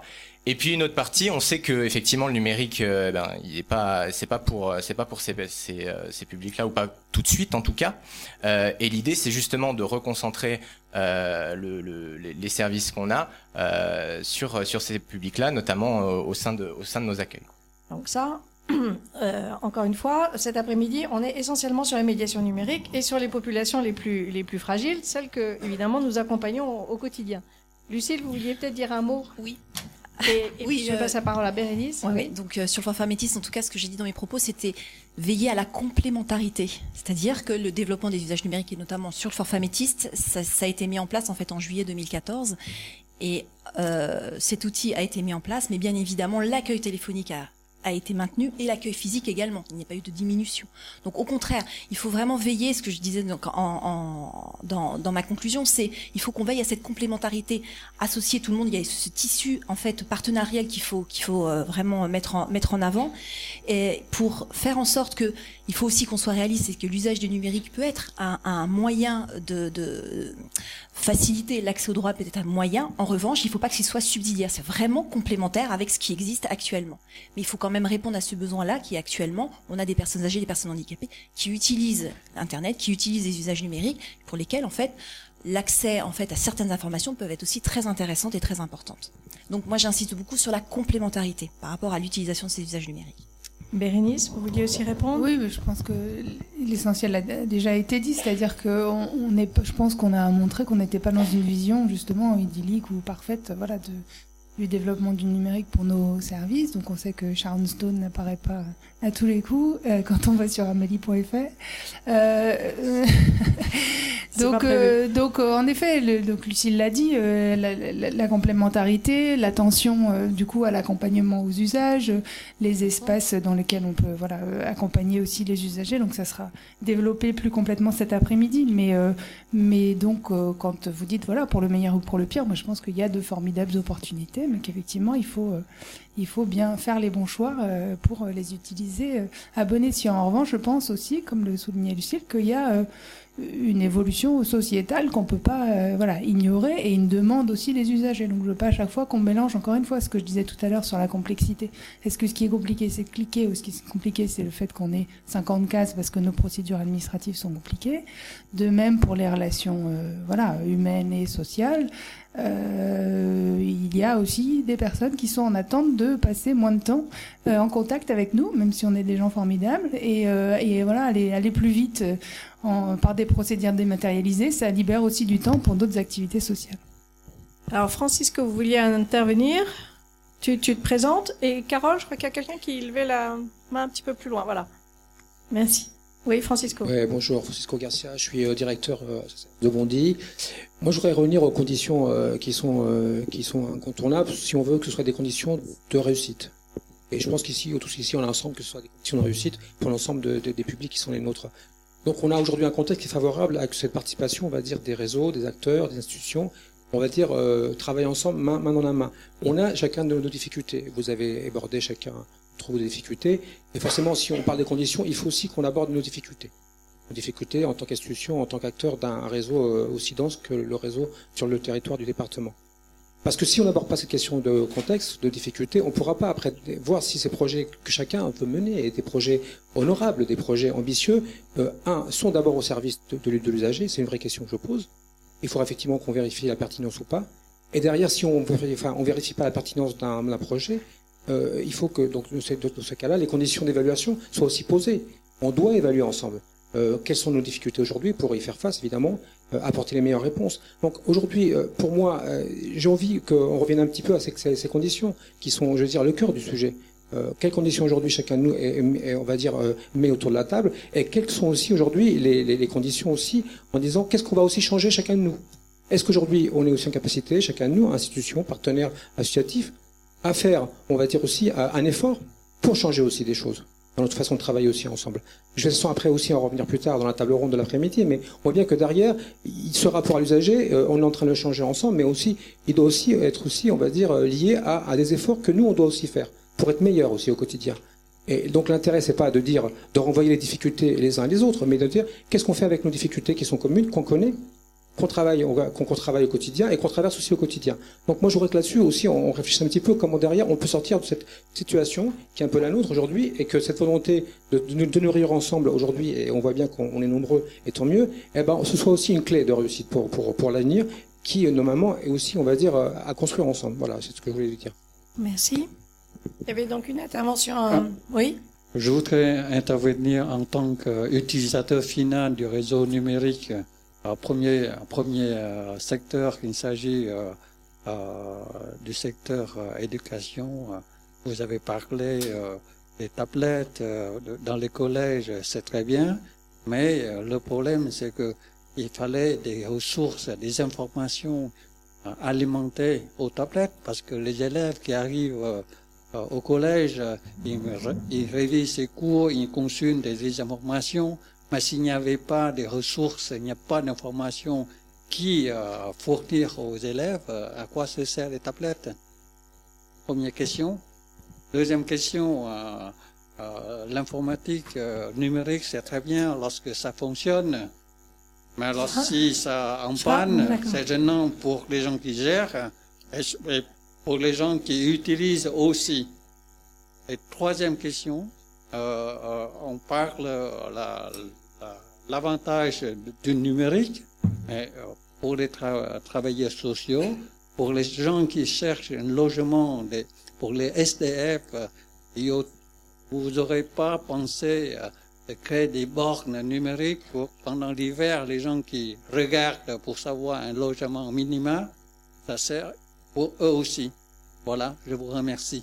Et puis une autre partie, on sait que effectivement le numérique, euh, ben il est pas, c'est pas pour c'est pas pour ces ces, ces publics-là ou pas tout de suite en tout cas. Euh, et l'idée c'est justement de reconcentrer euh, le, le, les services qu'on a euh, sur sur ces publics-là, notamment euh, au sein de au sein de nos accueils. Donc ça. Euh, encore une fois, cet après-midi, on est essentiellement sur la médiation numérique et sur les populations les plus, les plus fragiles, celles que, évidemment, nous accompagnons au, au quotidien. Lucile, vous vouliez peut-être dire un mot ? Oui. Et, et oui, puis je, je passe la parole à Bérénice. Oui, oui. Donc euh, sur le Forfait Améthyste, en tout cas, ce que j'ai dit dans mes propos, c'était veiller à la complémentarité. C'est-à-dire que le développement des usages numériques, et notamment sur le Forfait Améthyste, ça, ça a été mis en place en fait en juillet deux mille quatorze. Et euh, cet outil a été mis en place, mais bien évidemment, l'accueil téléphonique a a été maintenu et l'accueil physique également. Il n'y a pas eu de diminution. Donc au contraire, il faut vraiment veiller, ce que je disais donc en, en, dans, dans ma conclusion, c'est il faut qu'on veille à cette complémentarité, associer tout le monde. Il y a ce tissu en fait partenarial qu'il faut qu'il faut vraiment mettre en, mettre en avant et pour faire en sorte que il faut aussi qu'on soit réaliste et que l'usage du numérique peut être un, un moyen de, de faciliter l'accès aux droits, peut-être un moyen. En revanche, il ne faut pas que ce soit subsidiaire. C'est vraiment complémentaire avec ce qui existe actuellement. Mais il faut quand même répondre à ce besoin-là qui actuellement, on a des personnes âgées, des personnes handicapées qui utilisent Internet, qui utilisent les usages numériques pour lesquels en fait l'accès en fait à certaines informations peuvent être aussi très intéressantes et très importantes. Donc moi j'insiste beaucoup sur la complémentarité par rapport à l'utilisation de ces usages numériques. Bérénice, vous vouliez aussi répondre ? Oui, mais je pense que l'essentiel a déjà été dit, c'est-à-dire que on est, je pense qu'on a montré qu'on n'était pas dans une vision justement idyllique ou parfaite, voilà, de du développement du numérique pour nos services. Donc on sait que Sharon Stone n'apparaît pas à tous les coups euh, quand on va sur Ameli point F R. Euh, donc euh, donc euh, en effet, le, donc Lucile l'a dit, euh, la, la, la complémentarité, l'attention euh, du coup à l'accompagnement aux usages, euh, les espaces dans lesquels on peut voilà accompagner aussi les usagers. Donc ça sera développé plus complètement cet après-midi. Mais euh, mais donc euh, quand vous dites voilà pour le meilleur ou pour le pire, moi je pense qu'il y a de formidables opportunités. Mais qu'effectivement, il faut, euh, il faut bien faire les bons choix euh, pour les utiliser euh, à bon escient. En revanche, je pense aussi, comme le soulignait Lucile, qu'il y a euh, une évolution sociétale qu'on ne peut pas euh, voilà, ignorer et une demande aussi des usagers. Donc, je ne veux pas à chaque fois qu'on mélange, encore une fois, ce que je disais tout à l'heure sur la complexité. Est-ce que ce qui est compliqué, c'est de cliquer ou ce qui est compliqué, c'est le fait qu'on ait cinquante cases parce que nos procédures administratives sont compliquées. De même pour les relations euh, voilà, humaines et sociales. Euh, il y a aussi des personnes qui sont en attente de passer moins de temps euh, en contact avec nous, même si on est des gens formidables, et, euh, et voilà, aller, aller plus vite en, par des procédures dématérialisées, ça libère aussi du temps pour d'autres activités sociales. Alors Francisque, vous vouliez intervenir, tu, tu te présentes, et Carole, je crois qu'il y a quelqu'un qui levait la main un petit peu plus loin, voilà. Merci. Oui, Francisco. Oui, bonjour, Francisco Garcia, je suis euh, directeur euh, de Bondy. Moi, je voudrais revenir aux conditions euh, qui sont euh, qui sont incontournables si on veut que ce soit des conditions de réussite. Et je pense qu'ici, tous ici, on a ensemble que ce soit des conditions de réussite pour l'ensemble de, de, des publics qui sont les nôtres. Donc, on a aujourd'hui un contexte qui est favorable à cette participation, on va dire, des réseaux, des acteurs, des institutions. On va dire euh, travailler ensemble, main, main dans la main. On a chacun de nos difficultés. Vous avez abordé chacun. Trouve des difficultés, et forcément si on parle des conditions, il faut aussi qu'on aborde nos difficultés. Nos difficultés en tant qu'institution, en tant qu'acteur d'un réseau aussi dense que le réseau sur le territoire du département. Parce que si on n'aborde pas cette question de contexte, de difficulté, on ne pourra pas après voir si ces projets que chacun veut mener, et des projets honorables, des projets ambitieux, euh, un, sont d'abord au service de, de, de l'usager, c'est une vraie question que je pose, il faudra effectivement qu'on vérifie la pertinence ou pas. Et derrière, si on enfin, on vérifie pas la pertinence d'un projet, euh, il faut que, donc, dans ce, ce cas-là, les conditions d'évaluation soient aussi posées. On doit évaluer ensemble. Euh, quelles sont nos difficultés aujourd'hui pour y faire face, évidemment, euh, apporter les meilleures réponses. Donc aujourd'hui, euh, pour moi, euh, j'ai envie qu'on revienne un petit peu à ces, ces conditions qui sont, je veux dire, le cœur du sujet. Euh, quelles conditions aujourd'hui chacun de nous, est, est, est, on va dire, euh, met autour de la table, et quelles sont aussi aujourd'hui les, les, les conditions aussi, en disant qu'est-ce qu'on va aussi changer chacun de nous. Est-ce qu'aujourd'hui, on est aussi en capacité, chacun de nous, institutions, partenaires associatifs, à faire, on va dire aussi, à, un effort pour changer aussi des choses dans notre façon de travailler aussi ensemble. Je vais de toute façon après aussi en revenir plus tard dans la table ronde de l'après-midi, mais on voit bien que derrière, il sera pour l'usager, euh, on est en train de le changer ensemble, mais aussi, il doit aussi être aussi, on va dire, lié à, à des efforts que nous, on doit aussi faire pour être meilleur aussi au quotidien. Et donc l'intérêt, c'est pas de dire, de renvoyer les difficultés les uns et les autres, mais de dire qu'est-ce qu'on fait avec nos difficultés qui sont communes, qu'on connaît, qu'on travaille, qu'on, qu'on travaille au quotidien et qu'on traverse aussi au quotidien. Donc moi, je voudrais que là-dessus aussi, on, on réfléchisse un petit peu comment derrière, on peut sortir de cette situation qui est un peu la nôtre aujourd'hui, et que cette volonté de, de, de nourrir ensemble aujourd'hui, et on voit bien qu'on est nombreux, et tant mieux, eh ben, ce soit aussi une clé de réussite pour, pour, pour l'avenir, qui, normalement, est aussi, on va dire, à construire ensemble. Voilà, c'est ce que je voulais vous dire. Merci. Il y avait donc une intervention. Ah. Oui. Je voudrais intervenir en tant qu'utilisateur final du réseau numérique. Un premier, un premier euh, secteur, qu'il s'agit euh, euh, du secteur euh, éducation. Vous avez parlé euh, des tablettes euh, de, dans les collèges, c'est très bien, mais euh, le problème, c'est que il fallait des ressources, des informations euh, alimentées aux tablettes, parce que les élèves qui arrivent euh, euh, au collège, ils, ils révisent ses cours, ils consultent des, des informations. Mais s'il n'y avait pas de ressources, il n'y a pas d'informations qui euh, fournir aux élèves, euh, à quoi se servent les tablettes? Première question. Deuxième question, euh, euh, l'informatique euh, numérique, c'est très bien lorsque ça fonctionne. Mais alors si ça en panne, c'est gênant pour les gens qui gèrent et pour les gens qui utilisent aussi. Et troisième question, euh, euh, on parle la l'avantage du numérique pour les tra travailleurs sociaux, pour les gens qui cherchent un logement, pour les S D F, vous n'aurez pas pensé de créer des bornes numériques pour, pendant l'hiver, les gens qui regardent pour savoir un logement minima, ça sert pour eux aussi. Voilà, je vous remercie.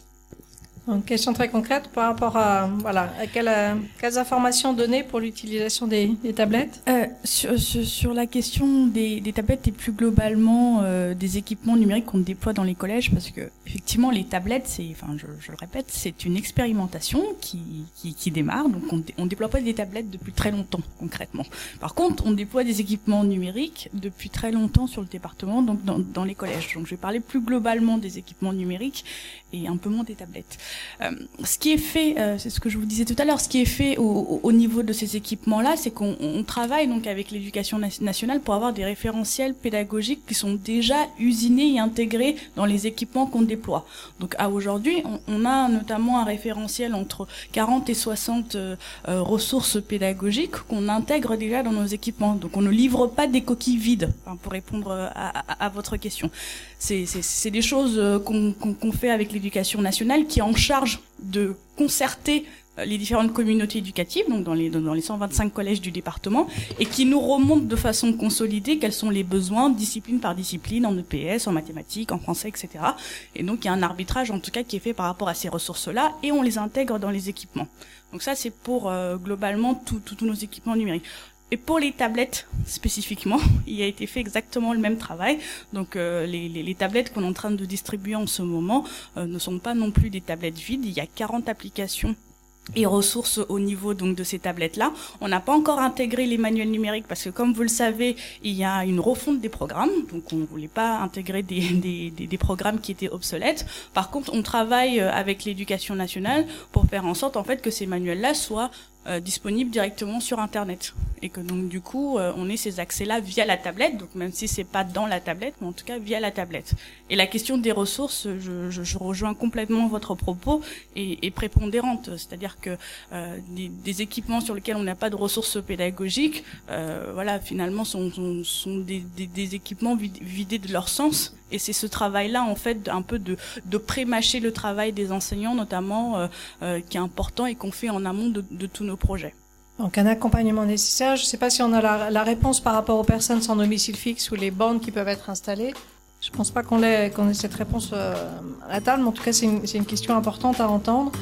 Une question très concrète par rapport à, voilà, à quelle, euh, quelles informations données pour l'utilisation des, des tablettes euh, sur, sur, sur la question des, des tablettes et plus globalement euh, des équipements numériques qu'on déploie dans les collèges, parce que effectivement les tablettes, c'est, enfin je, je le répète, c'est une expérimentation qui, qui, qui démarre, donc on on déploie pas des tablettes depuis très longtemps concrètement. Par contre, on déploie des équipements numériques depuis très longtemps sur le département, donc dans, dans les collèges. Donc je vais parler plus globalement des équipements numériques et un peu moins des tablettes. Euh, ce qui est fait, euh, c'est ce que je vous disais tout à l'heure, ce qui est fait au, au, au niveau de ces équipements-là, c'est qu'on on travaille donc avec l'éducation nationale pour avoir des référentiels pédagogiques qui sont déjà usinés et intégrés dans les équipements qu'on déploie. Donc à aujourd'hui, on, on a notamment un référentiel entre quarante et soixante euh, euh, ressources pédagogiques qu'on intègre déjà dans nos équipements. Donc on ne livre pas des coquilles vides, hein, pour répondre à, à, à votre question. C'est, c'est, c'est des choses qu'on, qu'on, qu'on fait avec l'éducation nationale, qui en charge de concerter les différentes communautés éducatives, donc dans les, dans les cent vingt-cinq collèges du département, et qui nous remontent de façon consolidée quels sont les besoins, discipline par discipline, en E P S, en mathématiques, en français, et cetera. Et donc il y a un arbitrage en tout cas qui est fait par rapport à ces ressources-là, et on les intègre dans les équipements. Donc ça, c'est pour euh, globalement tous tous nos équipements numériques. Et pour les tablettes spécifiquement, il a été fait exactement le même travail. Donc euh, les, les, les tablettes qu'on est en train de distribuer en ce moment euh, ne sont pas non plus des tablettes vides. Il y a quarante applications et ressources au niveau donc de ces tablettes-là. On n'a pas encore intégré les manuels numériques parce que, comme vous le savez, il y a une refonte des programmes. Donc on ne voulait pas intégrer des, des, des, des programmes qui étaient obsolètes. Par contre, on travaille avec l'éducation nationale pour faire en sorte en fait que ces manuels-là soient euh, disponibles directement sur Internet. Et que donc du coup, euh, on ait ces accès-là via la tablette, donc même si c'est pas dans la tablette, mais en tout cas via la tablette. Et la question des ressources, je, je, je rejoins complètement votre propos, est, est prépondérante. C'est-à-dire que euh, des, des équipements sur lesquels on n'a pas de ressources pédagogiques, euh, voilà, finalement, sont, sont, sont des, des, des équipements vid, vidés de leur sens. Et c'est ce travail-là, en fait, un peu de, de pré-mâcher le travail des enseignants, notamment, euh, euh, qui est important et qu'on fait en amont de, de tous nos projets. Donc un accompagnement nécessaire. Je ne sais pas si on a la, la réponse par rapport aux personnes sans domicile fixe ou les bornes qui peuvent être installées. Je ne pense pas qu'on ait, qu'on ait cette réponse euh, à la table, mais en tout cas c'est une, c'est une question importante à entendre.